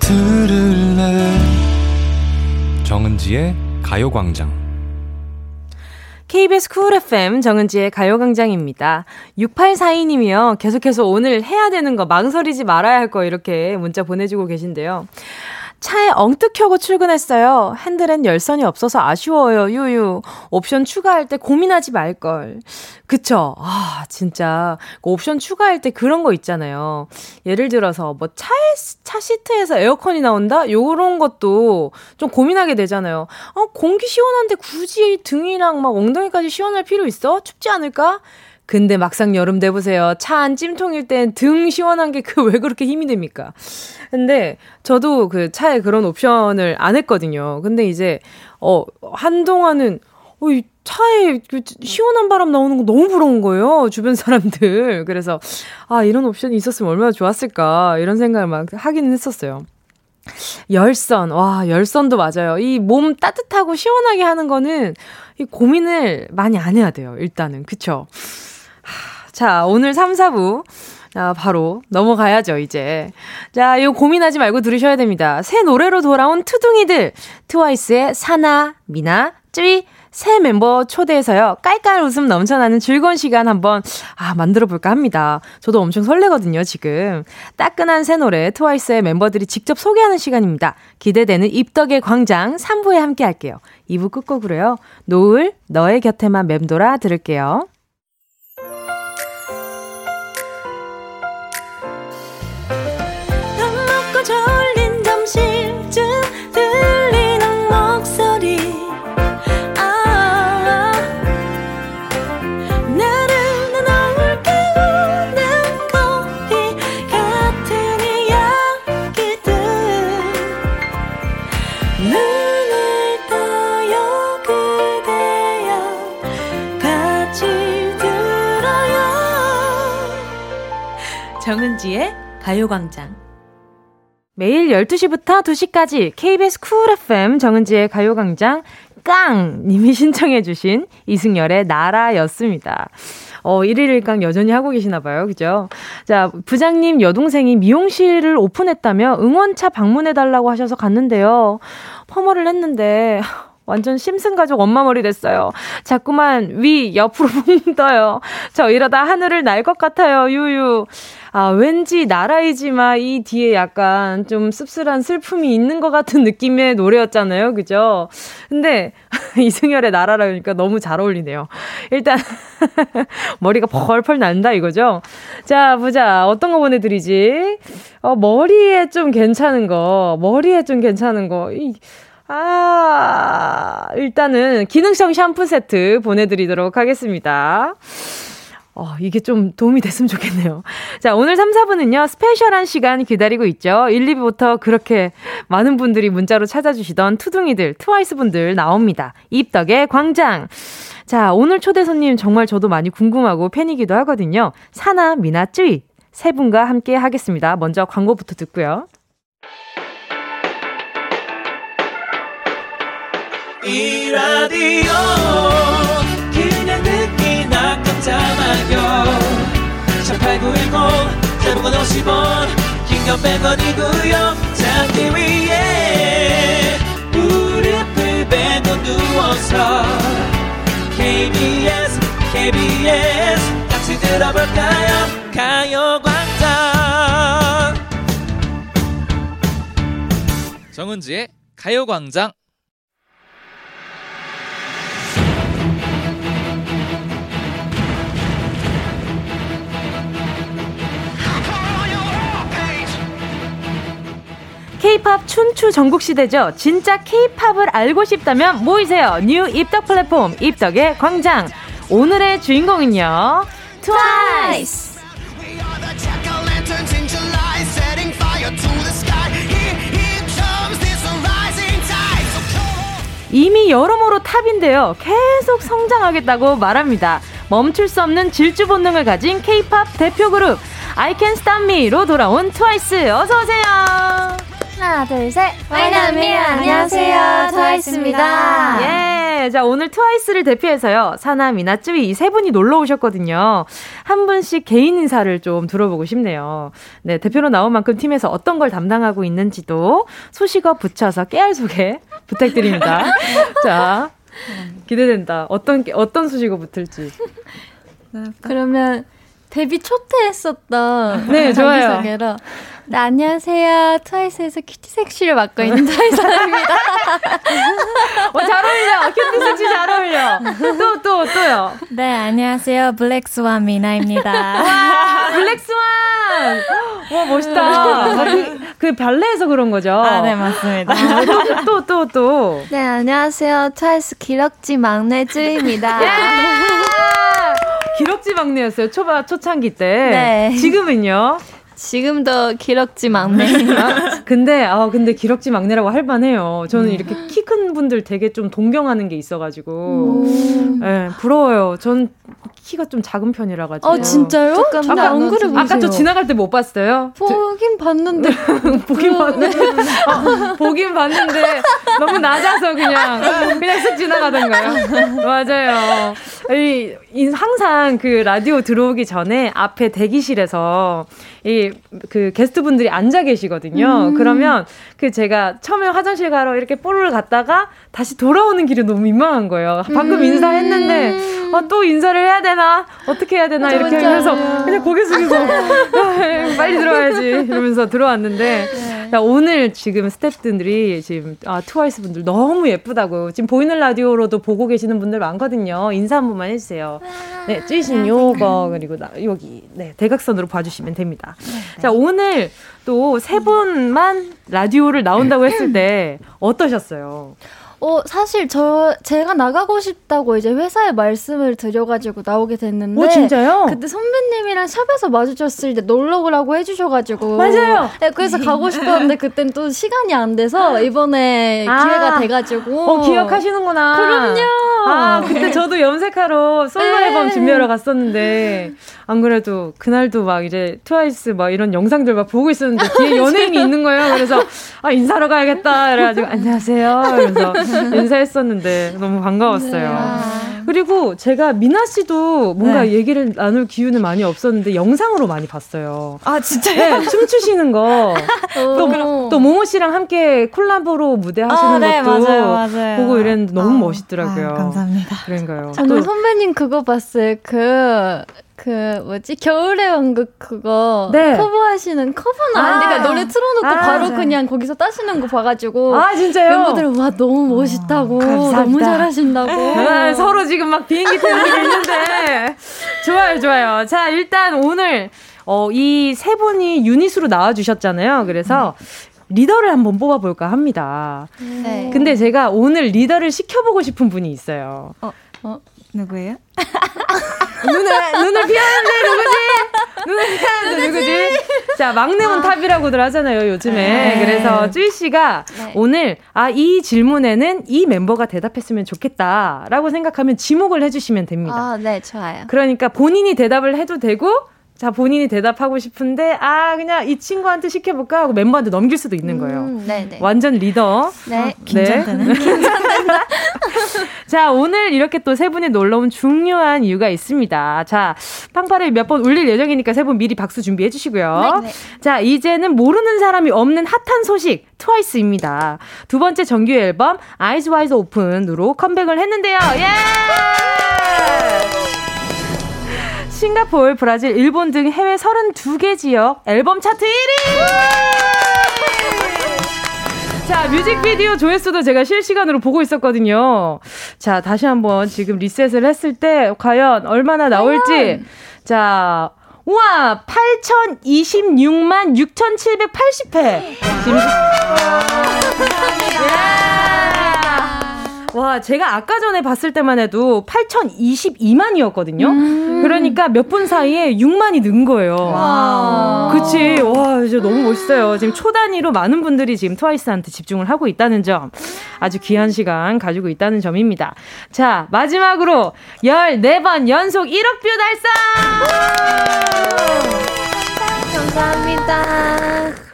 들을래 정은지의 가요광장. 케이비에스 쿨 에프엠 정은지의 가요광장입니다. 육팔사이 님이요. 계속해서 오늘 해야 되는 거 망설이지 말아야 할 거 이렇게 문자 보내주고 계신데요. 차에 엉뚝 켜고 출근했어요. 핸들엔 열선이 없어서 아쉬워요. 유유. 옵션 추가할 때 고민하지 말걸. 그쵸? 아 진짜 그 옵션 추가할 때 그런 거 있잖아요. 예를 들어서 뭐 차에, 차 시트에서 에어컨이 나온다? 요런 것도 좀 고민하게 되잖아요. 어, 공기 시원한데 굳이 등이랑 막 엉덩이까지 시원할 필요 있어? 춥지 않을까? 근데 막상 여름 돼보세요. 차 안 찜통일 땐 등 시원한 게 그 왜 그렇게 힘이 됩니까? 근데 저도 그 차에 그런 옵션을 안 했거든요. 근데 이제, 어, 한동안은, 어, 이 차에 그 시원한 바람 나오는 거 너무 부러운 거예요. 주변 사람들. 그래서, 아, 이런 옵션이 있었으면 얼마나 좋았을까. 이런 생각을 막 하기는 했었어요. 열선. 와, 열선도 맞아요. 이 몸 따뜻하고 시원하게 하는 거는 이 고민을 많이 안 해야 돼요. 일단은. 그쵸? 자, 오늘 삼, 사 부 아, 바로 넘어가야죠, 이제. 자, 이거 고민하지 말고 들으셔야 됩니다. 새 노래로 돌아온 투둥이들, 트와이스의 사나, 미나, 쯔위 새 멤버 초대해서요. 깔깔 웃음 넘쳐나는 즐거운 시간 한번 아, 만들어볼까 합니다. 저도 엄청 설레거든요, 지금. 따끈한 새 노래, 트와이스의 멤버들이 직접 소개하는 시간입니다. 기대되는 입덕의 광장 삼 부에 함께 할게요. 이 부 끝곡으로요. 노을, 너의 곁에만 맴돌아 들을게요. 정은지의 가요광장. 매일 열두 시부터 두 시까지 케이비에스 쿨 에프엠 정은지의 가요광장 깡! 님이 신청해 주신 이승열의 나라였습니다. 어, 일 일 일 강 여전히 하고 계시나 봐요. 그죠? 자, 부장님 여동생이 미용실을 오픈했다며 응원차 방문해 달라고 하셔서 갔는데요. 펌을 했는데 완전 심슨가족 엄마머리 됐어요. 자꾸만 위 옆으로 뭉떠요. 저 이러다 하늘을 날 것 같아요. 유유. 아, 왠지 나라이지만 이 뒤에 약간 좀 씁쓸한 슬픔이 있는 것 같은 느낌의 노래였잖아요. 그죠? 근데 이승열의 나라라니까 너무 잘 어울리네요. 일단 머리가 펄펄 난다 이거죠? 자, 보자. 어떤 거 보내드리지? 어, 머리에 좀 괜찮은 거. 머리에 좀 괜찮은 거. 이, 아, 일단은 기능성 샴푸 세트 보내드리도록 하겠습니다. 어, 이게 좀 도움이 됐으면 좋겠네요. 자, 오늘 삼, 사 부는요. 스페셜한 시간 기다리고 있죠. 일, 이 부부터 그렇게 많은 분들이 문자로 찾아주시던 투둥이들, 트와이스 분들 나옵니다. 입덕의 광장. 자, 오늘 초대 손님 정말 저도 많이 궁금하고 팬이기도 하거든요. 사나, 미나, 쯔위 세 분과 함께 하겠습니다. 먼저 광고부터 듣고요. 이 라디오 그냥 듣기나 깜짝마요 샵팔구일공 대목원 오십 원 긴건 백 원이고요 잡기 위해 무릎을 베고 누워서 케이비에스 케이비에스 같이 들어볼까요 가요광장 정은지의 가요광장. K-팝 춘추 전국시대죠. 진짜 K-팝을 알고 싶다면 모이세요. 뉴 입덕 플랫폼 입덕의 광장. 오늘의 주인공은요. 트와이스. 이미 여러모로 탑인데요. 계속 성장하겠다고 말합니다. 멈출 수 없는 질주 본능을 가진 K-팝 대표 그룹 I Can't Stop Me로 돌아온 트와이스. 어서 오세요. 하나, 둘, 셋. 와이너미 안녕하세요. 트와이스입니다. 예. 자, 오늘 트와이스를 대표해서요. 사나, 미나, 쯔위 이 세 분이 놀러 오셨거든요. 한 분씩 개인 인사를 좀 들어보고 싶네요. 네, 대표로 나온 만큼 팀에서 어떤 걸 담당하고 있는지도 소식어 붙여서 깨알 소개 부탁드립니다. 자, 기대된다. 어떤, 어떤 수식어 붙을지. 그러면 데뷔 초 때 했었던 네, 좋아요. 네, 안녕하세요. 트와이스에서 큐티 섹시를 맡고 있는 트와이스입니다. 어, 잘 어울려. 큐티 섹시 잘 어울려. 또, 또, 또요. 네, 안녕하세요. 블랙스완 미나입니다. 와, 블랙스완! 와, 멋있다. 그, 그 발레에서 그런 거죠? 아, 네, 맞습니다. 아, 또, 또, 또, 또. 네, 안녕하세요. 트와이스 기럭지 막내 쯔위입니다. 기럭지 막내였어요. 초반, 초창기 때. 네. 지금은요? 지금도 기럭지 막내입니다. 근데, 아, 근데 기럭지 막내라고 할만해요. 저는 네. 이렇게 키 큰 분들 되게 좀 동경하는 게 있어가지고. 예, 네, 부러워요. 전 키가 좀 작은 편이라가지고. 아, 진짜요? 아까 얼굴을 보세요. 아까 저 지나갈 때 못 봤어요? 보긴 봤는데. 보긴 봤는데. 아, 보긴 봤는데. 너무 낮아서 그냥, 그냥 쓱 지나가던가요. 맞아요. 이, 이, 항상 그 라디오 들어오기 전에 앞에 대기실에서 이, 그 게스트분들이 앉아 계시거든요. 음. 그러면 그 제가 처음에 화장실 가러 이렇게 뽀로를 갔다가 다시 돌아오는 길이 너무 민망한 거예요. 방금 음. 인사했는데, 아, 또 인사를 해야 되나? 어떻게 해야 되나? 이렇게 하면서 그냥 고개 숙이고 빨리 들어와야지 이러면서 들어왔는데 네. 자, 오늘 지금 스태프분들이 지금 아, 트와이스 분들 너무 예쁘다고 지금 보이는 라디오로도 보고 계시는 분들 많거든요. 인사 한 번만 해주세요. 네, 찌신 요거 그리고 나, 여기 네, 대각선으로 봐주시면 됩니다. 네. 자, 오늘 또 세 분만 라디오를 나온다고 했을 때 어떠셨어요? 어, 사실 저 제가 나가고 싶다고 이제 회사에 말씀을 드려가지고 나오게 됐는데. 오, 진짜요? 그때 선배님이랑 샵에서 마주쳤을 때 놀러 오라고 해주셔가지고. 맞아요. 네, 그래서 가고 싶었는데 그땐 또 시간이 안 돼서 이번에 아, 기회가 돼가지고. 어, 기억하시는구나. 그럼요. 아, 그때 저도 염색하러 솔로 앨범 준비하러 갔었는데. 안 그래도 그날도 막 이제 트와이스 막 이런 영상들 막 보고 있었는데 뒤에 연예인이 있는 거예요. 그래서 아, 인사하러 가야겠다. 그래가지고 안녕하세요. 그래서 인사했었는데 너무 반가웠어요. 네. 그리고 제가 미나 씨도 뭔가 네. 얘기를 나눌 기운은 많이 없었는데 영상으로 많이 봤어요. 아, 진짜요? 네, 춤추시는 거. 또, 또 모모 씨랑 함께 콜라보로 무대 하시는 아, 네, 것도 맞아요, 맞아요. 보고 이랬는데 너무 아, 멋있더라고요. 아, 감사합니다. 그런가요? 저는 선배님 그거 봤어요. 그... 그 뭐지 겨울의 왕국 그거 네. 커버하시는 커버는 아, 아닌데 노래 틀어놓고 아, 바로 네. 그냥 거기서 따시는 거 봐가지고 아 진짜요? 멤버들은 와 너무 멋있다고 오, 너무 잘하신다고 아, 서로 지금 막 비행기 타는 게 있는데 좋아요 좋아요. 자, 일단 오늘 어, 이 세 분이 유닛으로 나와주셨잖아요. 그래서 음. 리더를 한번 뽑아볼까 합니다. 네. 근데 제가 오늘 리더를 시켜보고 싶은 분이 있어요. 어, 어? 누구예요? 눈을, 눈을 피하는데 누구지? 눈을 피하는데 누구지? 누구지? 자, 막내는 아. 탑이라고들 하잖아요, 요즘에. 네. 그래서 쯔위 씨가 네. 오늘, 아, 이 질문에는 이 멤버가 대답했으면 좋겠다라고 생각하면 지목을 해주시면 됩니다. 아, 네, 좋아요. 그러니까 본인이 대답을 해도 되고, 자, 본인이 대답하고 싶은데, 아, 그냥 이 친구한테 시켜볼까? 하고 멤버한테 넘길 수도 있는 거예요. 음, 네네. 완전 리더. 네. 아, 긴장되네. 네. 긴장된다. 자, 오늘 이렇게 또 세 분이 놀러온 중요한 이유가 있습니다. 자, 팡파를 몇 번 울릴 예정이니까 세 분 미리 박수 준비해 주시고요. 네네. 자, 이제는 모르는 사람이 없는 핫한 소식, 트와이스입니다. 두 번째 정규 앨범, Eyes Wide Open으로 컴백을 했는데요. 예! 싱가포르, 브라질, 일본 등 해외 서른두 개 지역 앨범 차트 일 위! 자, 뮤직비디오 조회수도 제가 실시간으로 보고 있었거든요. 자, 다시 한번 지금 리셋을 했을 때 과연 얼마나 나올지. 자, 우와! 팔천이십육만 육천칠백팔십 회! 와, 제가 아까 전에 봤을 때만 해도 팔천이십이만이었거든요. 음~ 그러니까 몇 분 사이에 육만이 는 거예요. 와~ 그치. 와, 이제 너무 멋있어요. 지금 초단위로 많은 분들이 지금 트와이스한테 집중을 하고 있다는 점. 아주 귀한 시간 가지고 있다는 점입니다. 자, 마지막으로 열네 번 연속 일억 뷰 달성! 감사합니다.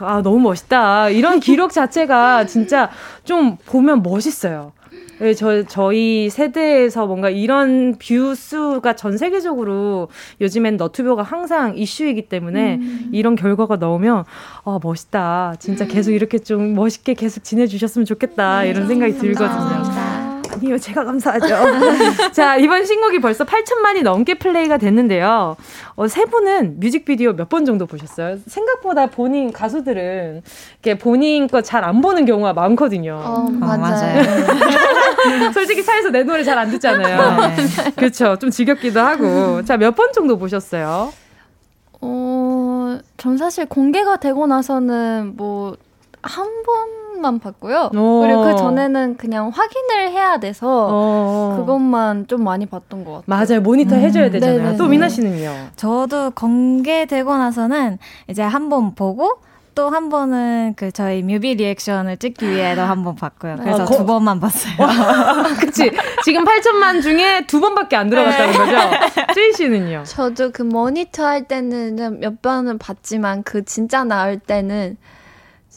아, 너무 멋있다. 이런 기록 자체가 진짜 좀 보면 멋있어요. 네, 저, 저희 세대에서 뭔가 이런 뷰 수가 전 세계적으로 요즘엔 너튜브가 항상 이슈이기 때문에 음. 이런 결과가 나오면 아, 멋있다. 진짜 계속 이렇게 좀 멋있게 계속 지내주셨으면 좋겠다. 네, 이런 생각이 감사합니다. 들거든요. 아니요, 제가 감사하죠. 자, 이번 신곡이 벌써 팔천만이 넘게 플레이가 됐는데요. 어, 세 분은 뮤직비디오 몇 번 정도 보셨어요? 생각보다 본인 가수들은 이렇게 본인 거 잘 안 보는 경우가 많거든요. 어, 맞아요. 어, 맞아요. 솔직히 차에서 내 노래 잘 안 듣잖아요. 네. 그렇죠. 좀 지겹기도 하고. 자, 몇 번 정도 보셨어요? 어, 전 사실 공개가 되고 나서는 뭐 한 번 만 봤고요. 그리고 그 전에는 그냥 확인을 해야 돼서 그것만 좀 많이 봤던 것 같아요. 맞아요. 모니터 음. 해줘야 되잖아요. 네네네. 또 미나 씨는요? 저도 공개되고 나서는 이제 한 번 보고 또 한 번은 그 저희 뮤비 리액션을 찍기 위해서 한 번 봤고요. 그래서 아, 거... 두 번만 봤어요. 그치. 지금 팔천만 중에 두 번밖에 안 들어갔다는 거죠? 쯔위 씨는요? 저도 그 모니터 할 때는 몇 번은 봤지만 그 진짜 나올 때는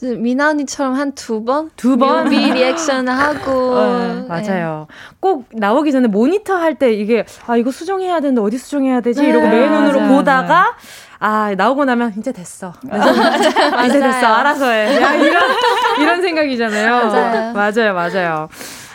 미나 언니처럼 한 두 번? 두 번? 뮤비 리액션을 하고. 어, 맞아요. 네. 꼭 나오기 전에 모니터 할 때 이게, 아, 이거 수정해야 되는데 어디 수정해야 되지? 네. 이러고 맨 눈으로 보다가, 아, 나오고 나면 이제 됐어. 아, 이제 됐어. 알아서 해. 야, 이런, 이런 생각이잖아요. 맞아요. 맞아요, 맞아요.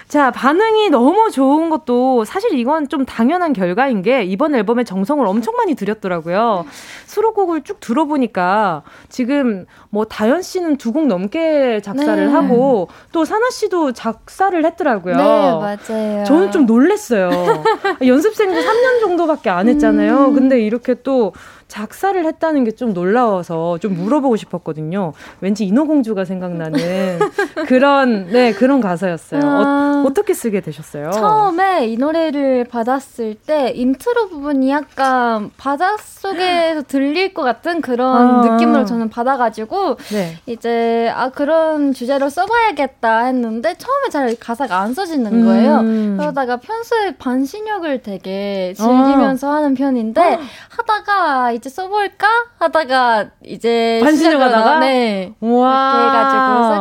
자, 반응이 너무 좋은 것도 사실 이건 좀 당연한 결과인 게 이번 앨범에 정성을 엄청 많이 들였더라고요. 수록곡을 쭉 들어보니까 지금 뭐 다현 씨는 두 곡 넘게 작사를 네. 하고 또 사나 씨도 작사를 했더라고요. 네, 맞아요. 저는 좀 놀랬어요. 연습생도 삼 년 정도밖에 안 했잖아요. 음. 근데 이렇게 또 작사를 했다는 게 좀 놀라워서 좀 물어보고 싶었거든요. 왠지 인어공주가 생각나는 그런, 네, 그런 가사였어요. 아, 어, 어떻게 쓰게 되셨어요? 처음에 이 노래를 받았을 때 인트로 부분이 약간 바닷속에서 들릴 것 같은 그런 아, 느낌으로 저는 받아가지고 네. 이제 아, 그런 주제로 써봐야겠다 했는데 처음에 잘 가사가 안 써지는 거예요. 음. 그러다가 평소에 반신욕을 되게 즐기면서 아. 하는 편인데 아. 하다가 이제 써볼까? 하다가 이제 반신욕하다가? 네. 우와. 이렇게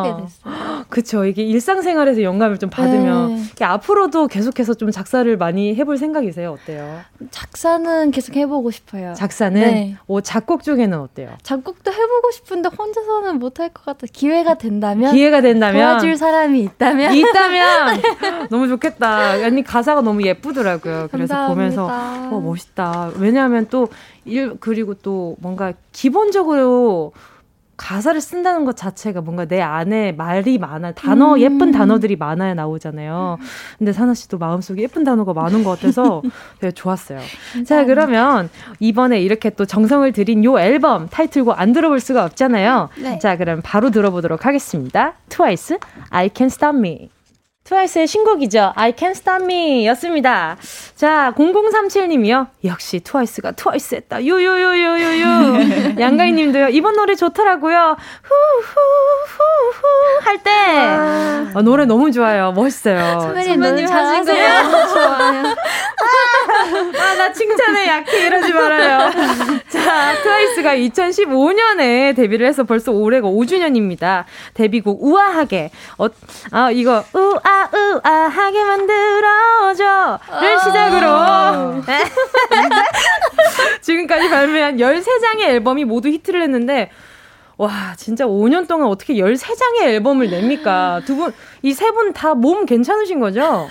해가지고 쓰게 됐어요. 그쵸. 이게 일상생활에서 영감을 좀 받으면 이게 앞으로도 계속해서 좀 작사를 많이 해볼 생각이세요? 어때요? 작사는 계속 해보고 싶어요. 작사는? 네. 오, 작곡 쪽에는 어때요? 작곡도 해보고 싶은데 혼자서는 못할 것 같아요. 기회가 된다면? 기회가 된다면? 도와줄 사람이 있다면? 있다면? 너무 좋겠다. 아니, 가사가 너무 예쁘더라고요. 그래서 감사합니다. 보면서 어, 멋있다. 왜냐하면 또 일, 그리고 또 뭔가 기본적으로 가사를 쓴다는 것 자체가 뭔가 내 안에 말이 많아, 단어, 음. 예쁜 단어들이 많아야 나오잖아요. 음. 근데 사나 씨도 마음속에 예쁜 단어가 많은 것 같아서 되게 좋았어요. 자, 그러면 이번에 이렇게 또 정성을 들인 요 앨범 타이틀곡 안 들어볼 수가 없잖아요. 네. 자, 그럼 바로 들어보도록 하겠습니다. 트와이스, I Can't Stop Me. 트와이스의 신곡이죠. I Can't Stop Me 였습니다. 자, 공공삼칠님이요. 역시 트와이스가 트와이스 했다. 유유유유유유. 양가희님도요. 이번 노래 좋더라고요. 후후후후 할 때. 아, 노래 너무 좋아요. 멋있어요. 선배님, 선배님 자신감 너무 좋아요. 아, 나 칭찬에 약해. 이러지 말아요. 자, 트와이스가 이천십오년에 데뷔를 해서 벌써 올해가 오주년입니다. 데뷔곡 우아하게. 어, 아, 이거 우아 우아하게 만들어줘를 시작으로 지금까지 발매한 열세 장의 앨범이 모두 히트를 했는데 와, 진짜 오 년 동안 어떻게 열세 장의 앨범을 냅니까? 두 분, 이 세 분 다 몸 괜찮으신 거죠?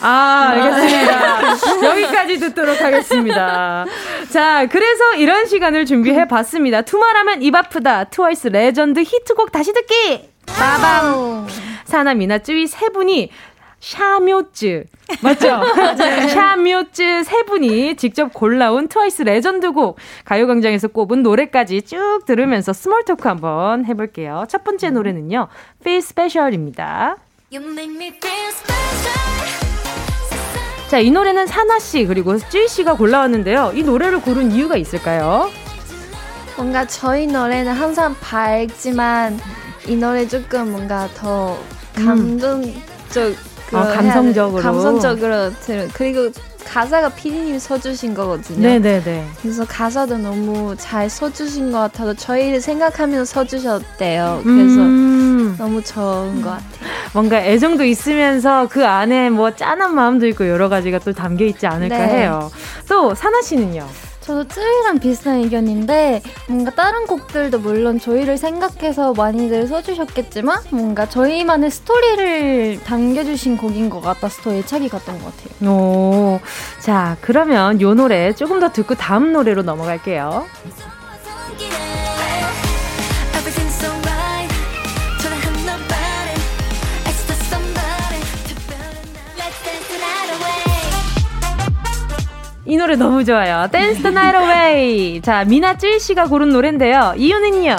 아, 알겠습니다. 여기까지 듣도록 하겠습니다. 자, 그래서 이런 시간을 준비해봤습니다. 투말하면 입 아프다. 트와이스 레전드 히트곡 다시 듣기. 빠밤. 사나, 미나, 쯔위 세 분이 샤묘쯔 맞죠? 샤묘쯔 세 분이 직접 골라온 트와이스 레전드곡, 가요광장에서 꼽은 노래까지 쭉 들으면서 스몰 토크 한번 해볼게요. 첫 번째 노래는요, Feel Special입니다. You make me feel special. 자, 이 노래는 사나씨 그리고 쯔위씨가 골라왔는데요. 이 노래를 고른 이유가 있을까요? 뭔가 저희 노래는 항상 밝지만 이 노래 조금 뭔가 더 감동적, 음. 그 아, 감성적으로. 감성적으로. 그리고 가사가 피디님이 써주신 거거든요. 네네네. 그래서 가사도 너무 잘 써주신 것 같아서 저희를 생각하면서 써주셨대요. 그래서 음. 너무 좋은 것 같아요. 뭔가 애정도 있으면서 그 안에 뭐 짠한 마음도 있고 여러 가지가 또 담겨 있지 않을까 네. 해요. 또 사나 씨는요? 저도 쯔위랑 비슷한 의견인데 뭔가 다른 곡들도 물론 저희를 생각해서 많이들 써주셨겠지만 뭔가 저희만의 스토리를 담겨주신 곡인 것 같아서 더 애착이 갔던 것 같아요. 오, 자 그러면 이 노래 조금 더 듣고 다음 노래로 넘어갈게요. 이 노래 너무 좋아요. Dance the Night Away. 자, 미나 쯔위 씨가 고른 노래인데요. 이유는요?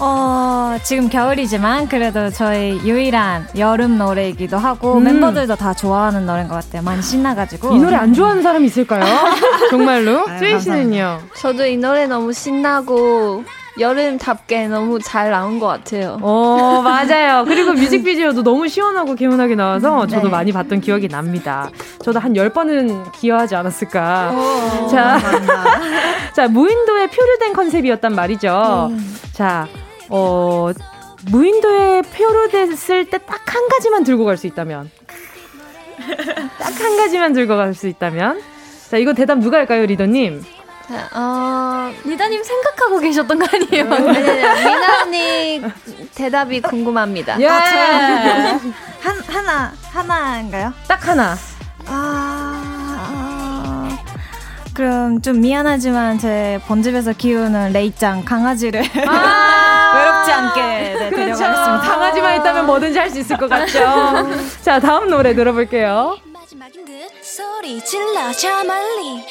어, 지금 겨울이지만 그래도 저희 유일한 여름 노래이기도 하고 음. 멤버들도 다 좋아하는 노래인 것 같아요. 많이 신나가지고. 이 노래 안 좋아하는 사람이 있을까요? 정말로? 쯔위 씨는요? 저도 이 노래 너무 신나고 여름답게 너무 잘 나온 것 같아요. 오, 맞아요. 그리고 뮤직비디오도 너무 시원하고 개운하게 나와서 저도 네. 많이 봤던 기억이 납니다. 저도 한 열 번은 기여하지 않았을까. 오, 자, 자, 무인도에 표류된 컨셉이었단 말이죠. 음. 자, 어, 무인도에 표류됐을 때 딱 한 가지만 들고 갈 수 있다면? 딱 한 가지만 들고 갈 수 있다면? 자, 이거 대답 누가 할까요, 리더님? 어, 리더님 생각하고 계셨던 거 아니에요? 미나 언니 대답이 궁금합니다. 예. 아, 저, 한, 하나, 하나인가요? 딱 하나. 아, 아, 그럼 좀 미안하지만 제 본집에서 키우는 레이짱 강아지를 아~ 외롭지 않게 네, 데려가겠습니다. 강아지만 있다면 뭐든지 할 수 있을 것 같죠. 자, 다음 노래 들어볼게요. 마지막인 듯 소리 질러 저 멀리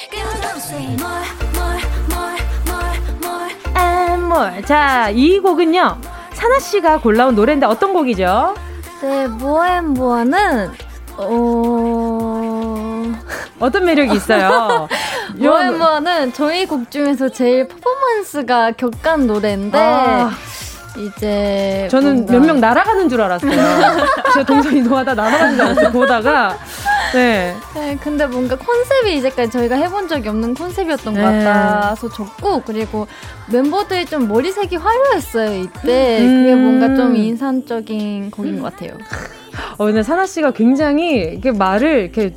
more. 자, 이 곡은요 사나 씨가 골라온 노래인데 어떤 곡이죠? 네, 모앤모어는 어... 어떤 매력이 있어요? 모앤모어는 저희 곡 중에서 제일 퍼포먼스가 격한 노래인데 아... 이제 저는 몇 명 날아가는 줄 알았어요. 제 동선이 노하다 날아가는 줄 알았어요. 보다가 네. 네, 근데 뭔가 컨셉이 이제까지 저희가 해본 적이 없는 컨셉이었던 네. 것 같아서 좋고 그리고 멤버들이 좀 머리색이 화려했어요 이때. 음. 그게 뭔가 좀 인상적인 곡인 음. 것 같아요. 어, 근데 사나 씨가 굉장히 이렇게 말을 이렇게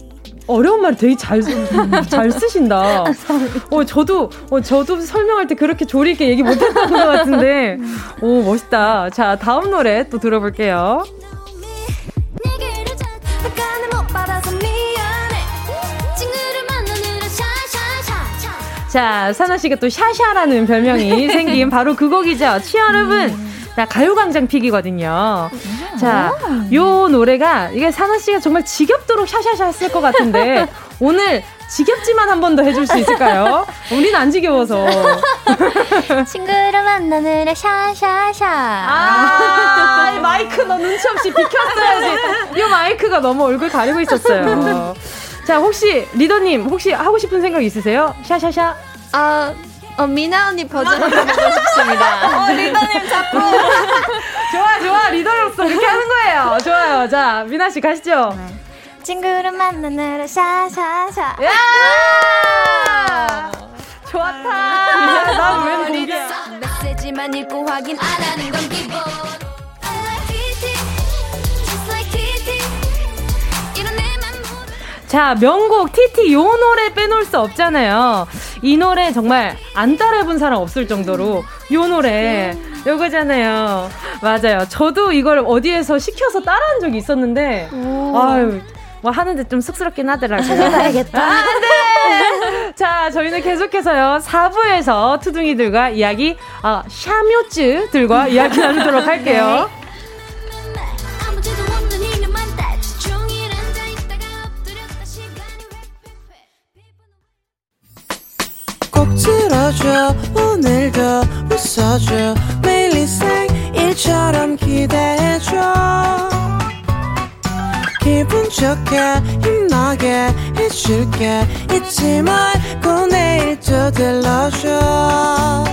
어려운 말 되게 잘, 잘 쓰신다. 어, 저도, 어, 저도 설명할 때 그렇게 조리 있게 얘기 못했던 것 같은데. 오, 멋있다. 자, 다음 노래 또 들어볼게요. 자, 사나 씨가 또 샤샤라는 별명이 생긴 바로 그 곡이죠. 취여러분. 음. 나 가요광장 픽이거든요. 자, 요 노래가 이게 사나 씨가 정말 지겹도록 샤샤샤 했을 것 같은데 오늘 지겹지만 한 번 더 해줄 수 있을까요? 우리는 안 지겨워서. 친구를 만나느라 샤샤샤. 아, 이 마이크 너 눈치 없이 비켰어야지. 이 마이크가 너무 얼굴 가리고 있었어요. 자, 혹시 리더님 혹시 하고 싶은 생각 있으세요? 샤샤샤. 아. 어, 미나 언니 버전을 해보고 싶습니다. 어, 리더님 자꾸. 좋아, 좋아. 리더로서 이렇게 하는 거예요. 좋아요. 자, 미나 씨 가시죠. 네. 친구를 만나느라 샤샤샤. 야! 좋았다. 나 왜 모르겠어. 메시지만 읽고 확인 안 하는 건 기본. 자, 명곡 티티 요 노래 빼놓을 수 없잖아요. 이 노래 정말 안 따라해본 사람 없을 정도로 요 노래 요거잖아요. 맞아요. 저도 이걸 어디에서 시켜서 따라한 적이 있었는데 오. 아유 뭐 하는데 좀 쑥스럽긴 하더라고요. 찾아봐야겠다. 아, 네. 자, 저희는 계속해서요 사 부에서 투둥이들과 이야기 아, 샤묘쯔들과 이야기 나누도록 할게요. 네. 들어줘 오늘도 웃어줘 매일 일상일처럼 기대해줘 기분 좋게 힘나게 해줄게 잊지 말고 내일 또 들러줘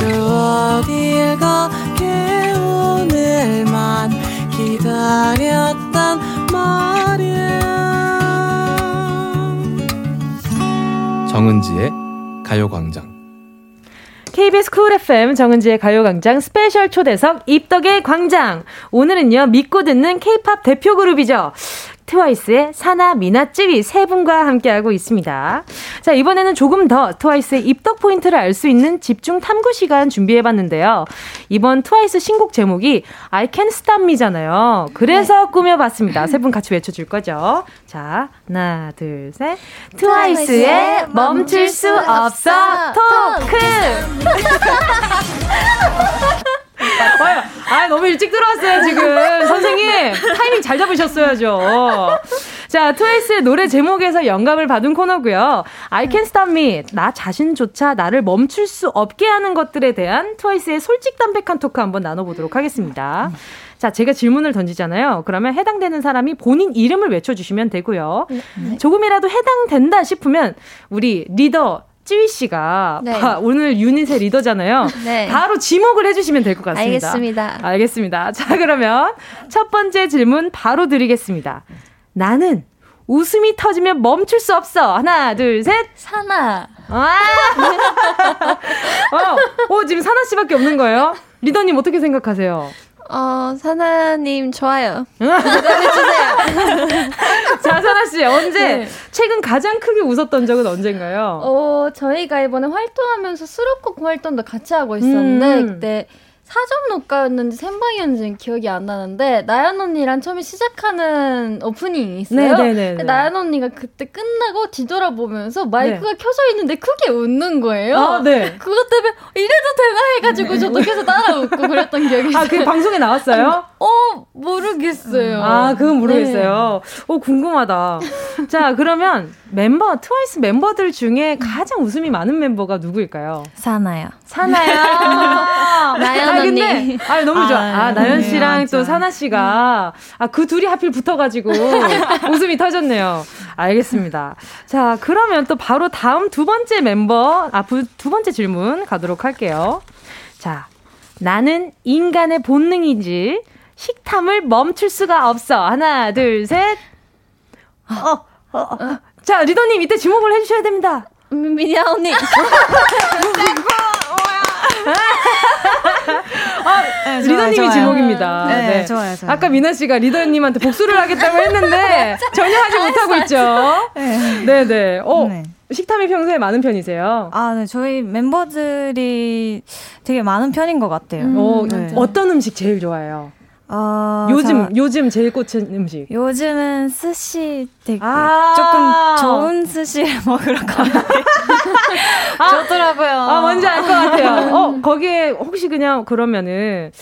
또 어딜 가게 오늘만 기다렸단 말이야 정은지의 가요광장. 케이비에스 쿨 에프엠 정은지의 가요광장 스페셜 초대석 입덕의 광장. 오늘은요, 믿고 듣는 K-팝 대표 그룹이죠. 트와이스의 사나, 미나, 쯔위 세 분과 함께하고 있습니다. 자, 이번에는 조금 더 트와이스의 입덕 포인트를 알 수 있는 집중 탐구 시간 준비해봤는데요. 이번 트와이스 신곡 제목이 I Can't Stop Me잖아요. 그래서 네. 꾸며봤습니다. 세 분 같이 외쳐줄 거죠. 자, 하나, 둘, 셋. 트와이스의 멈출 수 없어 토크! 아, 너무 일찍 들어왔어요, 지금. 선생님, 타이밍 잘 잡으셨어야죠. 자, 트와이스의 노래 제목에서 영감을 받은 코너고요. I Can't Stop Me, 나 자신조차 나를 멈출 수 없게 하는 것들에 대한 트와이스의 솔직 담백한 토크 한번 나눠보도록 하겠습니다. 자, 제가 질문을 던지잖아요. 그러면 해당되는 사람이 본인 이름을 외쳐주시면 되고요. 조금이라도 해당된다 싶으면 우리 리더 쯔위 씨가 네. 바, 오늘 유닛의 리더잖아요. 네. 바로 지목을 해주시면 될 것 같습니다. 알겠습니다. 알겠습니다. 자, 그러면 첫 번째 질문 바로 드리겠습니다. 나는 웃음이 터지면 멈출 수 없어. 하나, 둘, 셋. 사나. 아! 어, 어, 지금 사나 씨밖에 없는 거예요? 리더님 어떻게 생각하세요? 어, 사나님 좋아요. 대답해주세요. 자, 사나씨, 언제, 네. 최근 가장 크게 웃었던 적은 언젠가요? 어, 저희가 이번에 활동하면서 수록곡 활동도 같이 하고 있었는데, 음. 그때 사전녹화였는지 생방이었는지 기억이 안 나는데, 나연 언니랑 처음에 시작하는 오프닝이 있어요. 네네네. 나연 언니가 그때 끝나고 뒤돌아보면서 마이크가 네. 켜져 있는데 크게 웃는 거예요. 아, 네. 그것 때문에 이래도 되나 해가지고 네. 저도 계속 따라 웃고 그랬던 기억이 있어요. 아, 그게 방송에 나왔어요? 어, 모르겠어요. 아, 그건 모르겠어요. 네. 오, 궁금하다. 자, 그러면 멤버, 트와이스 멤버들 중에 가장 웃음이 많은 멤버가 누구일까요? 사나요. 사나요? 나연 아, 근데, 언니. 아, 너무 좋아. 아, 아 나연 씨랑 네, 또 사나 씨가, 아, 그 둘이 하필 붙어가지고 웃음이 터졌네요. 알겠습니다. 자, 그러면 또 바로 다음 두 번째 멤버, 아, 두 번째 질문 가도록 할게요. 자, 나는 인간의 본능이지 식탐을 멈출 수가 없어. 하나, 둘, 셋. 어, 어, 어. 자, 리더님, 이때 주목을 해주셔야 됩니다. 미나 언니. 아, 네, 리더님이 좋아요. 지목입니다. 네, 네. 좋아요, 좋아요. 아까 미나 씨가 리더님한테 복수를 하겠다고 했는데 전혀 하지 못하고 있죠. 네네. 네. 어, 네. 식탐이 평소에 많은 편이세요? 아, 네. 저희 멤버들이 되게 많은 편인 것 같아요. 음, 어, 네. 어떤 음식 제일 좋아해요? 어, 요즘, 자, 요즘 제일 꽂힌 음식. 요즘은 스시 되게 아~ 조금 좋은 스시를 먹으러 가는데. 아, 좋더라고요. 아, 뭔지 알 것 같아요. 어, 거기에 혹시 그냥 그러면은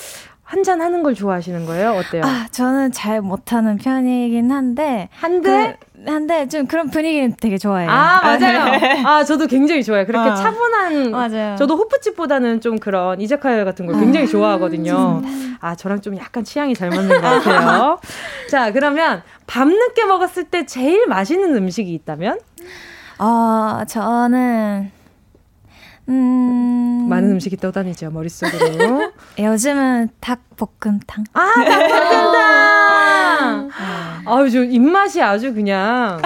한잔 하는 걸 좋아하시는 거예요? 어때요? 아, 저는 잘 못하는 편이긴 한데. 한데? 그, 한데 좀 그런 분위기는 되게 좋아해요. 아, 맞아요. 아, 저도 굉장히 좋아해요. 그렇게 어. 차분한 맞아요. 저도 호프집보다는 좀 그런 이자카야 같은 걸 굉장히 아, 좋아하거든요. 진짜. 아, 저랑 좀 약간 취향이 잘 맞는 것 같아요. 자, 그러면 밤늦게 먹었을 때 제일 맛있는 음식이 있다면? 어, 저는 음... 많은 음식이 떠다니죠, 머릿속으로. 요즘은 닭볶음탕. 아, 닭볶음탕! 아유, 저 입맛이 아주 그냥.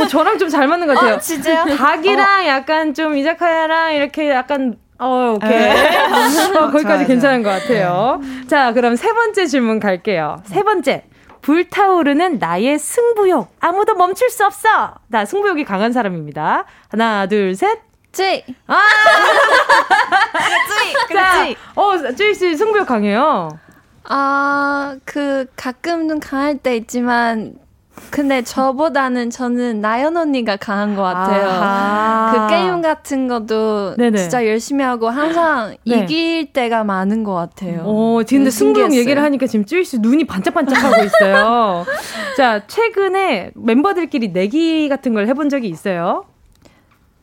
어, 저랑 좀 잘 맞는 것 같아요. 어, 진짜요? 닭이랑 어. 약간 좀 이자카야랑 이렇게 약간, 어, 오케이. 어, 거기까지 좋아요, 괜찮은 좋아요. 것 같아요. 네. 자, 그럼 세 번째 질문 갈게요. 세 번째. 불타오르는 나의 승부욕. 아무도 멈출 수 없어! 나 승부욕이 강한 사람입니다. 하나, 둘, 셋. 쯔위. 아! 쯔위. 자, 어, 쯔위 씨 승부욕 강해요. 아, 그 가끔은 강할 때 있지만 근데 저보다는 저는 나연 언니가 강한 것 같아요. 아~ 그 게임 같은 것도 네네. 진짜 열심히 하고 항상 네. 이길 때가 많은 것 같아요. 오, 지금 근데 승부욕 얘기를 하니까 지금 쯔위 씨 눈이 반짝반짝하고 있어요. 자, 최근에 멤버들끼리 내기 같은 걸 해본 적이 있어요?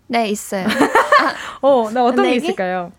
네, 있어요. 아, 어, 나 어떤 내기? 게 있을까요?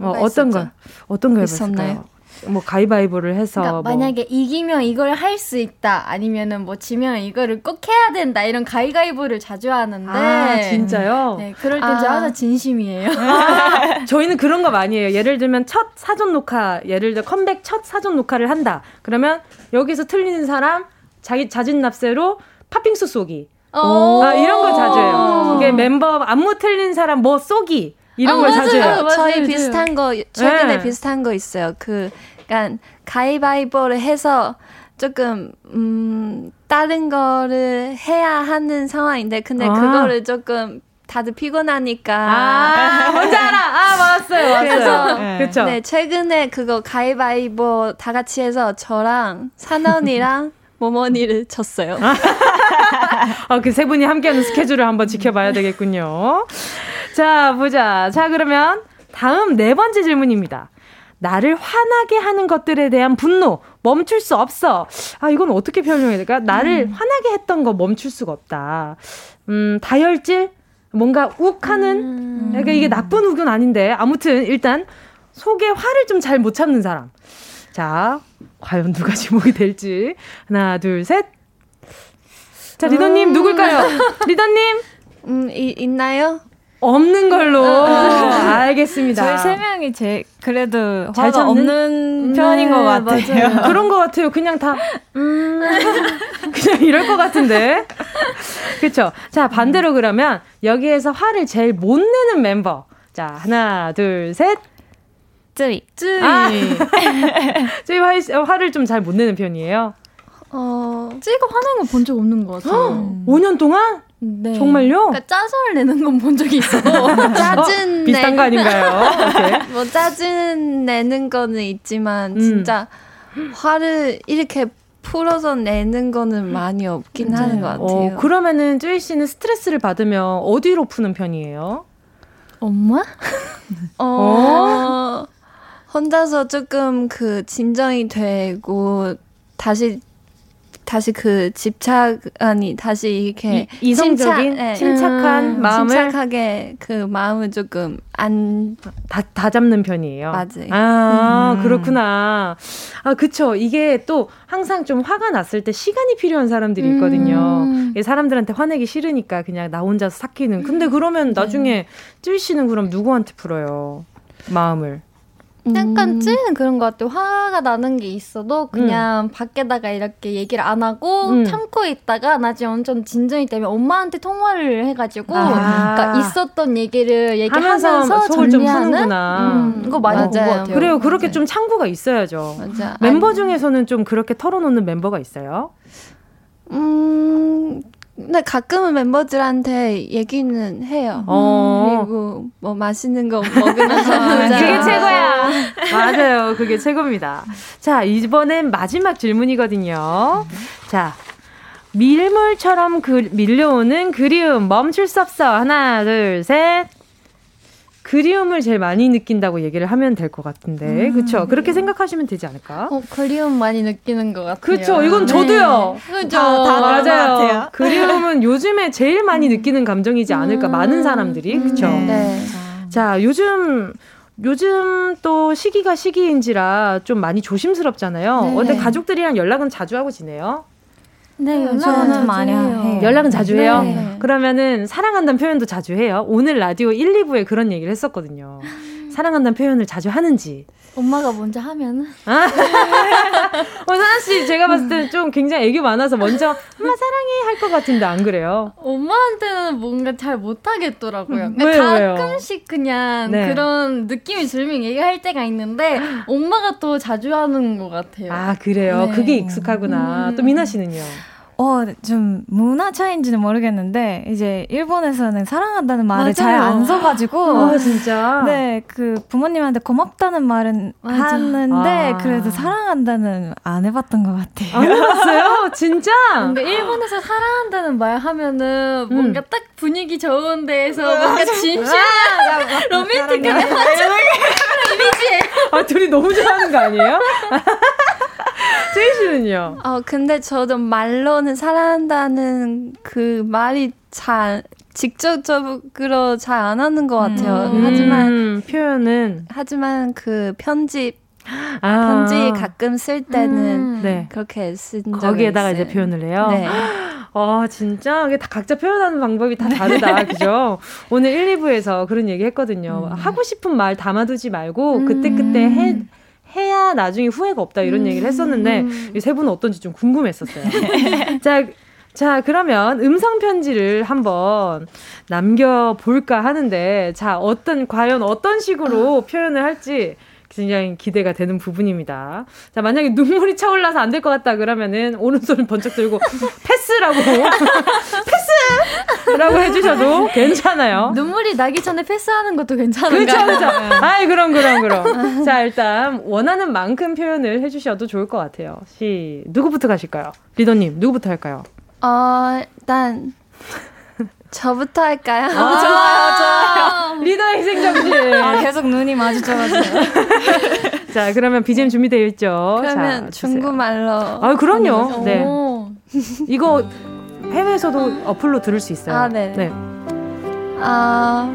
어, 어떤 거? 어떤 거 해봤을까요? 뭐 가위바위보를 해서 그러니까 뭐. 만약에 이기면 이걸 할 수 있다 아니면은 뭐 지면 이거를 꼭 해야 된다 이런 가위바위보를 자주 하는데. 아, 진짜요? 네, 그럴 때 아. 항상 진심이에요. 아, 저희는 그런 거 많이 해요. 예를 들면 첫 사전 녹화, 예를 들어 컴백 첫 사전 녹화를 한다. 그러면 여기서 틀리는 사람 자기 자진납세로 팥빙수 쏘기. 아, 이런 거 자주 해요. 멤버 안무 틀린 사람 뭐 쏘기 이런 어, 걸 맞아, 사줘요. 어, 맞아, 저희 맞아요. 비슷한 거 최근에 네. 비슷한 거 있어요. 그 약간 가위바위보를 해서 조금 음, 다른 거를 해야 하는 상황인데 근데 아. 그거를 조금 다들 피곤하니까 아, 뭔지 알아. 아, 맞았어요. 맞았어요. 네. 그렇죠. 네, 최근에 그거 가위바위보 다 같이 해서 저랑 사나 언니랑 모모니를 쳤어요. 아, 그 세 분이 함께하는 스케줄을 한번 지켜봐야 되겠군요. 자, 보자. 자, 그러면 다음 네 번째 질문입니다. 나를 화나게 하는 것들에 대한 분노 멈출 수 없어. 아, 이건 어떻게 표현해야 될까? 나를 음. 화나게 했던 거 멈출 수가 없다. 음, 다혈질? 뭔가 욱하는? 음. 그러니까 이게 나쁜 욱은 아닌데 아무튼 일단 속에 화를 좀 잘 못 참는 사람. 자, 과연 누가 지목이 될지. 하나, 둘, 셋. 자, 리더님 음. 누굴까요? 리더님? 음, 이, 있나요? 없는 걸로 알겠습니다. 저희 세 명이 제 그래도 잘 화가 없는 편인 네, 것 같아요. 맞아요. 그런 것 같아요. 그냥 다 음, 그냥 이럴 것 같은데. 그렇죠. 자, 반대로 그러면 여기에서 화를 제일 못 내는 멤버. 자, 하나, 둘, 셋. 쯔위. 쯔위. 아, 쯔위 화, 화를 좀 잘 못 내는 편이에요. 어, 쯔위가 화낸 거 본 적 없는 것 같아요. 오 년 동안? 네. 정말요? 그러니까 짜증을 내는 건 본 적이 있어. 짜증 어, 비슷한 거 아닌가요? 오케이. 뭐 짜증 내는 거는 있지만 음. 진짜 화를 이렇게 풀어서 내는 거는 많이 없긴 맞아요. 하는 것 같아요. 어, 그러면은 쯔위 씨는 스트레스를 받으면 어디로 푸는 편이에요? 엄마? 어, 어? 혼자서 조금 그 진정이 되고 다시. 다시 그 집착 아니 다시 이렇게 이, 이성적인 침착, 네. 침착한 음, 마음을 침착하게 그 마음을 조금 안 다 다 잡는 편이에요. 맞아요. 아 음. 그렇구나. 아 그쵸. 이게 또 항상 좀 화가 났을 때 시간이 필요한 사람들이 있거든요. 음. 사람들한테 화내기 싫으니까 그냥 나 혼자서 삭히는. 근데 그러면 나중에 쯔위 씨는 그럼 누구한테 풀어요? 마음을. 약간 쯔위는 그런 것 같아요. 화가 나는 게 있어도 그냥 음. 밖에다가 이렇게 얘기를 안 하고 음. 참고 있다가 나중에 완전 진정이 되면 엄마한테 통화를 해가지고 아. 그러니까 있었던 얘기를 얘기하면서 속을 좀 푸는구나. 음, 이거 많이 본 것 같아요. 그래요. 그렇게 맞아요. 좀 창구가 있어야죠. 맞아. 멤버 아니. 중에서는 좀 그렇게 털어놓는 멤버가 있어요? 음... 근데 가끔은 멤버들한테 얘기는 해요. 어. 그리고 뭐 맛있는 거 먹으면서 그게 최고야. 맞아요. 그게 최고입니다. 자, 이번엔 마지막 질문이거든요. 자, 밀물처럼 그, 밀려오는 그리움 멈출 수 없어. 하나, 둘, 셋. 그리움을 제일 많이 느낀다고 얘기를 하면 될 것 같은데, 음, 그렇죠? 그렇게 생각하시면 되지 않을까? 어, 그리움 많이 느끼는 것 같아요. 그렇죠. 이건 저도요. 네. 그렇죠. 다, 다 맞아요. 같아요. 그리움은 요즘에 제일 많이 느끼는 감정이지 않을까? 음, 많은 사람들이, 그렇죠? 음, 네. 자, 요즘 요즘 또 시기가 시기인지라 좀 많이 조심스럽잖아요. 네. 어때 가족들이랑 연락은 자주 하고 지내요? 네, 연락은 많이 해요. 연락은 자주 해요? 네. 그러면은 사랑한다는 표현도 자주 해요. 오늘 라디오 일, 이 부에 그런 얘기를 했었거든요. 사랑한다는 표현을 자주 하는지. 엄마가 먼저 하면은. 아. 어, 사나씨, 제가 봤을 때 좀 굉장히 애교 많아서 먼저 엄마 사랑해 할 것 같은데 안 그래요? 엄마한테는 뭔가 잘 못하겠더라고요. 그러니까 왜요, 가끔씩 왜요? 그냥 네. 그런 느낌이 들면 얘기할 때가 있는데 엄마가 또 자주 하는 것 같아요. 아, 그래요? 네. 그게 익숙하구나. 음. 또 미나씨는요? 어, 좀 문화 차이인지는 모르겠는데 이제 일본에서는 사랑한다는 말을 잘 안 써가지고 아, 진짜? 네, 그 부모님한테 고맙다는 말은 맞아. 하는데 아. 그래도 사랑한다는 안 해봤던 것 같아요. 안 해봤어요? 진짜? 근데 일본에서 사랑한다는 말 하면은 음. 뭔가 딱 분위기 좋은 데에서 뭔가 진실한 로맨틱한 이미지. 아, 둘이 너무 좋아하는 거 아니에요? 쯔위 씨는요? 어, 근데 저도 말로는 사랑한다는 그 말이 잘 직접적으로 잘 안 하는 것 같아요. 음, 하지만 음, 표현은 하지만 그 편집 아, 편지 가끔 쓸 때는 음, 네. 그렇게 쓴 적이 있어요. 거기에다가 이제 표현을 해요. 네. 아, 진짜 이게 다 각자 표현하는 방법이 다 다르다. 그죠? 오늘 일, 이 부에서 그런 얘기 했거든요. 음. 하고 싶은 말 담아두지 말고 그때 그때 해. 해야 나중에 후회가 없다 이런 음. 얘기를 했었는데 이 세 분은 어떤지 좀 궁금했었어요. 자, 자, 그러면 음성 편지를 한번 남겨볼까 하는데, 자, 어떤, 과연 어떤 식으로 표현을 할지 굉장히 기대가 되는 부분입니다. 자, 만약에 눈물이 차올라서 안 될 것 같다 그러면은 오른손을 번쩍 들고 패스라고 패스라고 해주셔도 괜찮아요. 눈물이 나기 전에 패스하는 것도 괜찮은가요? 그렇죠, 그렇죠. 아이, 그럼 그럼 그럼. 자, 일단 원하는 만큼 표현을 해주셔도 좋을 것 같아요. 시 누구부터 가실까요? 리더님 누구부터 할까요? 어, 일단 저부터 할까요? 아, 좋아요, 좋아요. 리더의 희생정신. 아, 계속 눈이 마주쳐가지고. 자, 그러면 비지엠 준비되어 있죠? 그러면 자, 중국말로. 아, 그럼요. 네. 이거 해외에서도 어플로 들을 수 있어요. 아, 네. 네. 아,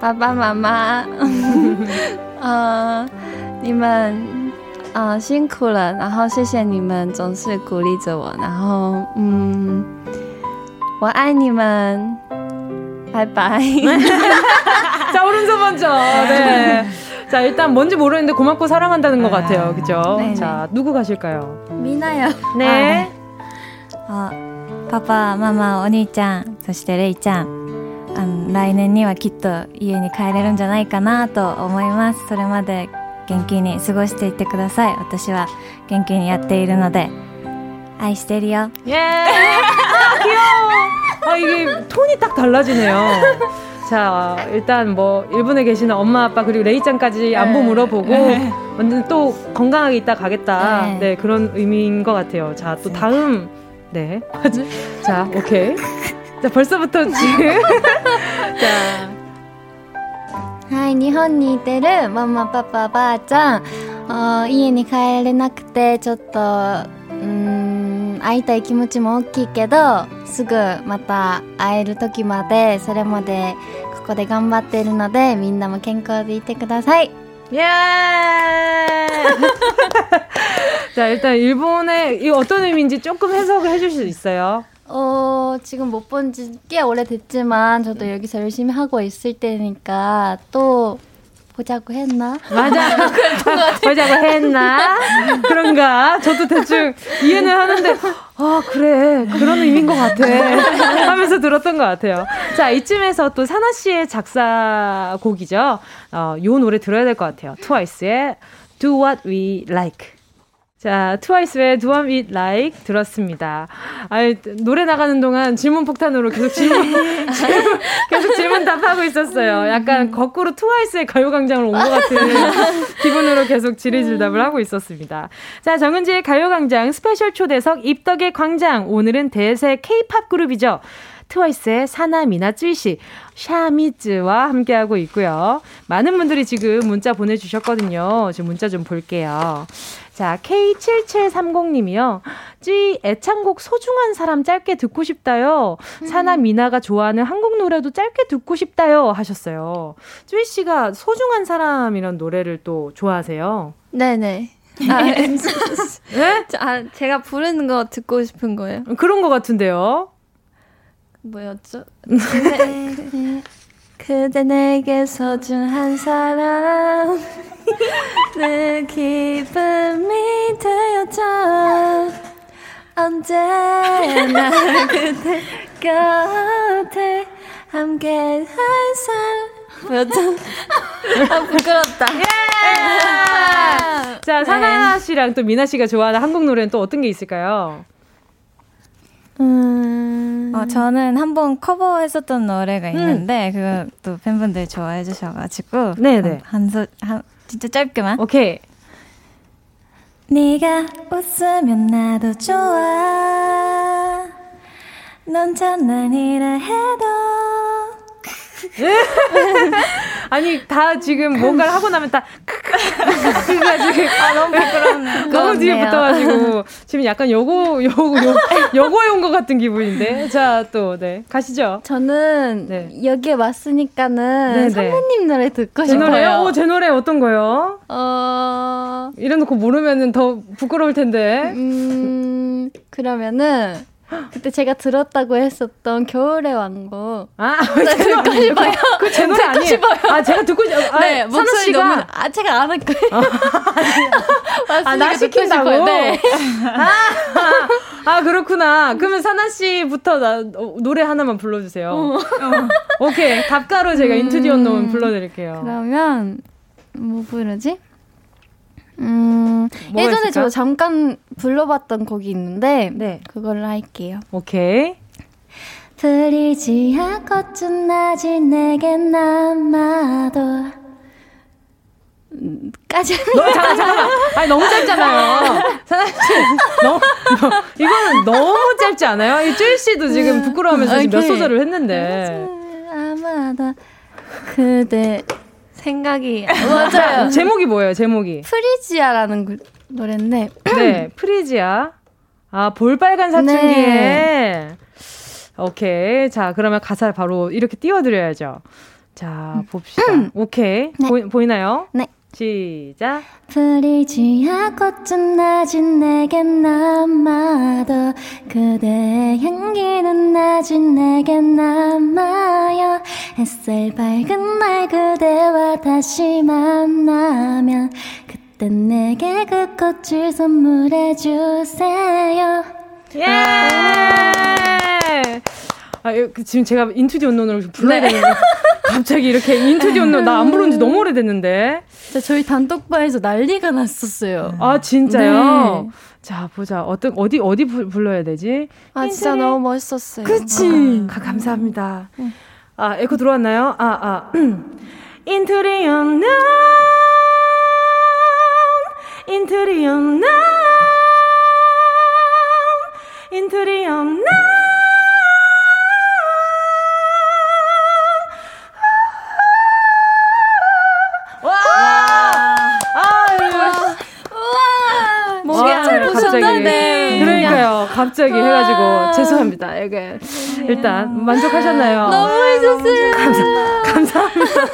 바바 마마. 아, 你们 아, 辛苦了，然后谢谢你们总是鼓励着我，然后嗯。 我爱你们. 바이바이. 자, 오른손 먼저. 네. 자, 일단 뭔지 모르는데 고맙고 사랑한다는 것 같아요. 그죠? 네네. 자, 누구 가실까요? 미나요. 네. 아, 네. 어, 파파, 마마, 언니ちゃん, そしてレイちゃん. 来年にはきっと家に帰れるんじゃないかなと思います。それまで元気に過ごしていってください。私は元気にやっているので. 愛してるよ. 예. 아, 귀여워. 아, 이게 톤이 딱 달라지네요. 자, 일단 뭐 일본에 계시는 엄마 아빠 그리고 레이짱까지 안부 물어보고 완전 또 건강하게 있다 가겠다. 에이. 네, 그런 의미인 것 같아요. 자, 또 다음. 네. 자, 오케이. 자, 벌써부터 지금. 자. はい、日本にいてるママパパばあちゃん。家に帰れなくてちょっとうん。 会いたい気持ちも大きいけどすぐまた会える時までそれまでここで頑張っているのでみんなも健康でいてください. 예! 자, 일단 일본의 이 어떤 의미인지 조금 해석을 해줄 수 있어요? 어, 지금 못 본 지 꽤 오래됐지만 저도 여기서 열심히 하고 있을 때니까 또 보자고 했나? 맞아. 보자고 했나? 그런가? 저도 대충 이해는 하는데, 아, 그래. 그런 의미인 것 같아. 하면서 들었던 것 같아요. 자, 이쯤에서 또 사나 씨의 작사곡이죠. 어, 요 노래 들어야 될 것 같아요. 트와이스의 Do What We Like. 자, 트와이스의 Do What We Like 들었습니다. 아이, 노래 나가는 동안 질문 폭탄으로 계속 질문, 질문 계속 질문 답하고 있었어요. 약간 거꾸로 트와이스의 가요광장을 온 것 같은 기분으로 계속 질의질 답을 하고 있었습니다. 자, 정은지의 가요광장 스페셜 초대석 입덕의 광장. 오늘은 대세 K-팝 그룹이죠. 트와이스의 사나, 미나, 쯔위 씨, 샤미즈와 함께하고 있고요. 많은 분들이 지금 문자 보내주셨거든요. 지금 문자 좀 볼게요. 자, 케이 칠칠삼공님이요. 쯔위 애창곡 소중한 사람 짧게 듣고 싶다요. 음. 사나, 미나가 좋아하는 한국 노래도 짧게 듣고 싶다요 하셨어요. 쯔위 씨가 소중한 사람이란 노래를 또 좋아하세요? 네네. 아, 네? 아, 제가 부르는 거 듣고 싶은 거예요. 그런 거 같은데요. 뭐였죠? 그대, 그대 내게 소중한 사람 늘 기쁨이 되어줘 언제나 그대 곁에 함께할 사람. 뭐였죠? 아, 부끄럽다. 예! 자, 사나 씨랑 또 미나 씨가 좋아하는 한국 노래는 또 어떤 게 있을까요? 음... 어, 저는 한번 커버했었던 노래가 있는데 음. 그것도 팬분들 좋아해 주셔가지고 네네 한, 한, 한 진짜 짧게만. 오케이. 네가 웃으면 나도 좋아 넌 장난이라 해도 아니, 다 지금 뭔가를 하고 나면 다 지금 아, 너무 부끄럽네. 너무 뒤에 붙어가지고 지금 약간 요거 요거 요거에 온 것 같은 기분인데. 자, 또 네 가시죠. 저는 네. 여기에 왔으니까는 네네. 선배님 노래 듣고 싶어요. 제 노래요? 오, 제 노래 어떤 거요? 어 이래놓고 모르면은 더 부끄러울 텐데. 음 그러면은. 그때 제가 들었다고 했었던 겨울의 왕국. 아, 듣고 싶어요. 그 제 노래 아니에요. 아, 제가 듣고 싶어요. 아, 네, 사나 씨가 너무, 아, 제가 안 할 거예요. 아, 나 시킨다고. 네. 아, 아, 그렇구나. 그러면 사나 씨부터 나, 어, 노래 하나만 불러주세요. 어. 어. 오케이. 답가로 제가 음... Into the Unknown 불러드릴게요. 그러면 뭐 부르지? 음, 예전에 있을까? 저 잠깐 불러봤던 곡이 있는데 네. 그걸로 할게요. 오케이. 프리지아 꽃은 아직 내게 남아도 까지. 너, 잠깐, 잠깐만. 아니, 너무 짧잖아요. 사나씨, 너무, 너무, 이거는 너무 짧지 않아요? 이 쯔위씨도 지금 부끄러워하면서 지금 몇 소절을 했는데. 아마도 그대 생각이. 맞아요. 제목이 뭐예요, 제목이? 프리지아라는 그, 노래인데. 네, 프리지아. 아, 볼빨간사춘기에. 네. 오케이. 자, 그러면 가사를 바로 이렇게 띄워드려야죠. 자, 봅시다. 오케이. 네. 보이, 보이나요? 네. 시작. 프리지아 꽃은 아직 내게 남아도 그대의 향기는 아직 내게 남아요. 햇살 밝은 날 그대와 다시 만나면 그땐 내게 그 꽃을 선물해 주세요. 예! Yeah! 아, 지금 제가 Into the Unknown을 불러야 네. 되는데 갑자기 이렇게 Into the Unknown 나 안 부른 지 너무 오래됐는데 진짜 저희 단톡방에서 난리가 났었어요. 아 진짜요? 네. 자 보자. 어떤, 어디 어디 부, 불러야 되지? 아 진짜 너무 멋있었어요. 그치? 아, 감사합니다. 응. 아 에코 들어왔나요? 아 아 Into the Unknown Into the Unknown Into the Unknown 네. 그러니까요. 갑자기 해가지고 죄송합니다. 이게 일단 만족하셨나요? 너무 해줬어요. 감사, 감사합니다.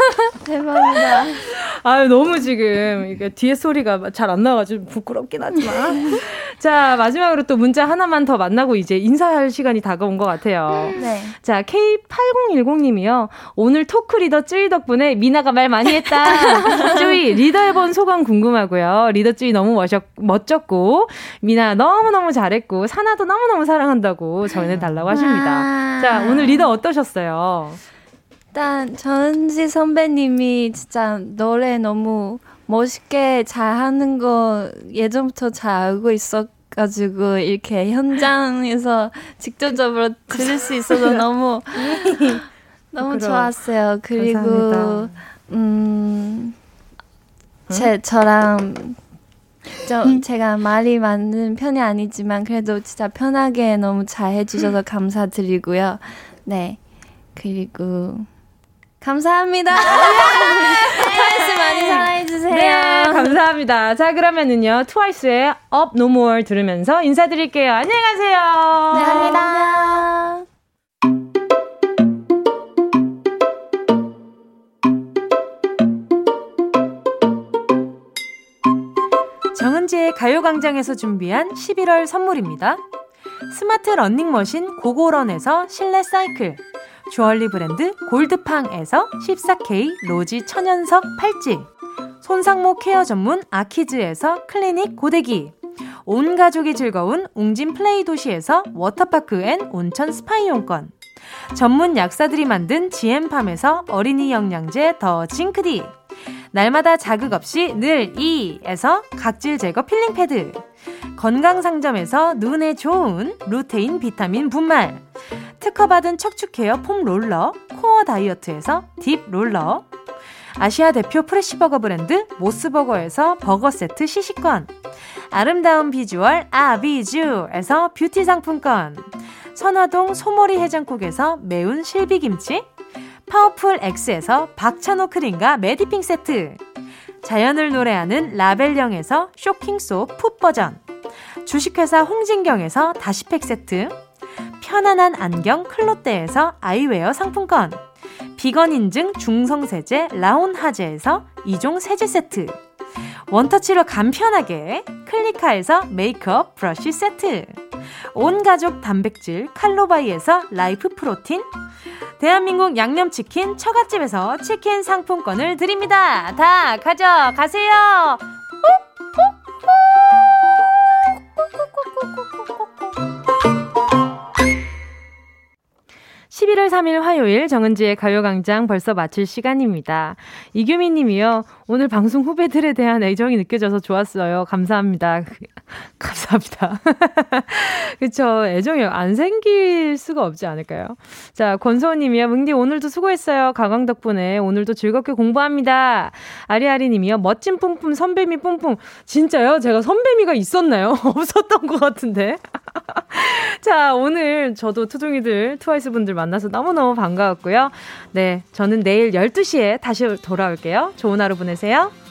대박이다. 아유 너무 지금 이게 뒤에 소리가 잘 안 나와가지고 부끄럽긴 하지만 자 마지막으로 또 문자 하나만 더 만나고 이제 인사할 시간이 다가온 것 같아요. 네. 자 케이 팔공일공님이요. 오늘 토크 리더 쯔위 덕분에 미나가 말 많이 했다. 쯔위 리더 해본 소감 궁금하고요. 리더 쯔위 너무 멋있, 멋졌고 미나 너무너무 잘했고 사나도 너무너무 사랑한다고 전해달라고 하십니다. 자 오늘 리더 어떠셨어요? 일단 정은지 선배님이 진짜 노래 너무 멋있게 잘하는 거 예전부터 잘 알고 있어가지고 이렇게 현장에서 직접적으로 들을 수 있어서 너무 너무 좋았어요. 그리고 음, 제 저랑 저, 제가 말이 많은 편이 아니지만 그래도 진짜 편하게 너무 잘 해주셔서 감사드리고요. 네 그리고. 감사합니다. 트와이스 많이 사랑해주세요. 네, 감사합니다. 자, 그러면은요, 트와이스의 Up No More 들으면서 인사드릴게요. 안녕히 가세요. 네, 감사합니다. 정은지의 가요광장에서 준비한 십일월 선물입니다. 스마트 러닝머신 고고런에서 실내 사이클, 주얼리 브랜드 골드팡에서 십사 케이 로지 천연석 팔찌, 손상모 케어 전문 아키즈에서 클리닉 고데기, 온 가족이 즐거운 웅진 플레이 도시에서 워터파크 앤 온천 스파이용권, 전문 약사들이 만든 지엠팜에서 어린이 영양제 더 징크디, 날마다 자극 없이 늘 이에서 각질 제거 필링 패드, 건강상점에서 눈에 좋은 루테인 비타민 분말, 특허받은 척추케어 폼 롤러 코어 다이어트에서 딥 롤러, 아시아 대표 프레시버거 브랜드 모스버거에서 버거 세트 시식권, 아름다운 비주얼 아비주에서 뷰티 상품권, 선화동 소머리 해장국에서 매운 실비김치, 파워풀 X에서 박찬호 크림과 메디핑 세트, 자연을 노래하는 라벨령에서 쇼킹소 풋 버전, 주식회사 홍진경에서 다시팩 세트, 편안한 안경 클로떼에서 아이웨어 상품권, 비건 인증 중성세제 라온하제에서 이 종 세제 세트, 원터치로 간편하게 클리카에서 메이크업 브러쉬 세트, 온가족 단백질 칼로바이에서 라이프 프로틴, 대한민국 양념치킨 처갓집에서 치킨 상품권을 드립니다. 다 가져가세요. 꾹꾹꾹꾹꾹꾹꾹꾹꾹꾹 삼월 삼일 화요일 정은지의 가요광장 벌써 마칠 시간입니다. 이규민 님이요. 오늘 방송 후배들에 대한 애정이 느껴져서 좋았어요. 감사합니다. 감사합니다. 그쵸. 애정이 안 생길 수가 없지 않을까요? 자, 권소호 님이요. 뭉디 오늘도 수고했어요. 가광 덕분에 오늘도 즐겁게 공부합니다. 아리아리 님이요. 멋진 뿜뿜 선배미 뿜뿜. 진짜요? 제가 선배미가 있었나요? 없었던 것 같은데. 자, 오늘 저도 투둥이들 트와이스 분들 만나서 너무너무 반가웠고요. 네, 저는 내일 열두 시에 다시 돌아올게요. 좋은 하루 보내세요.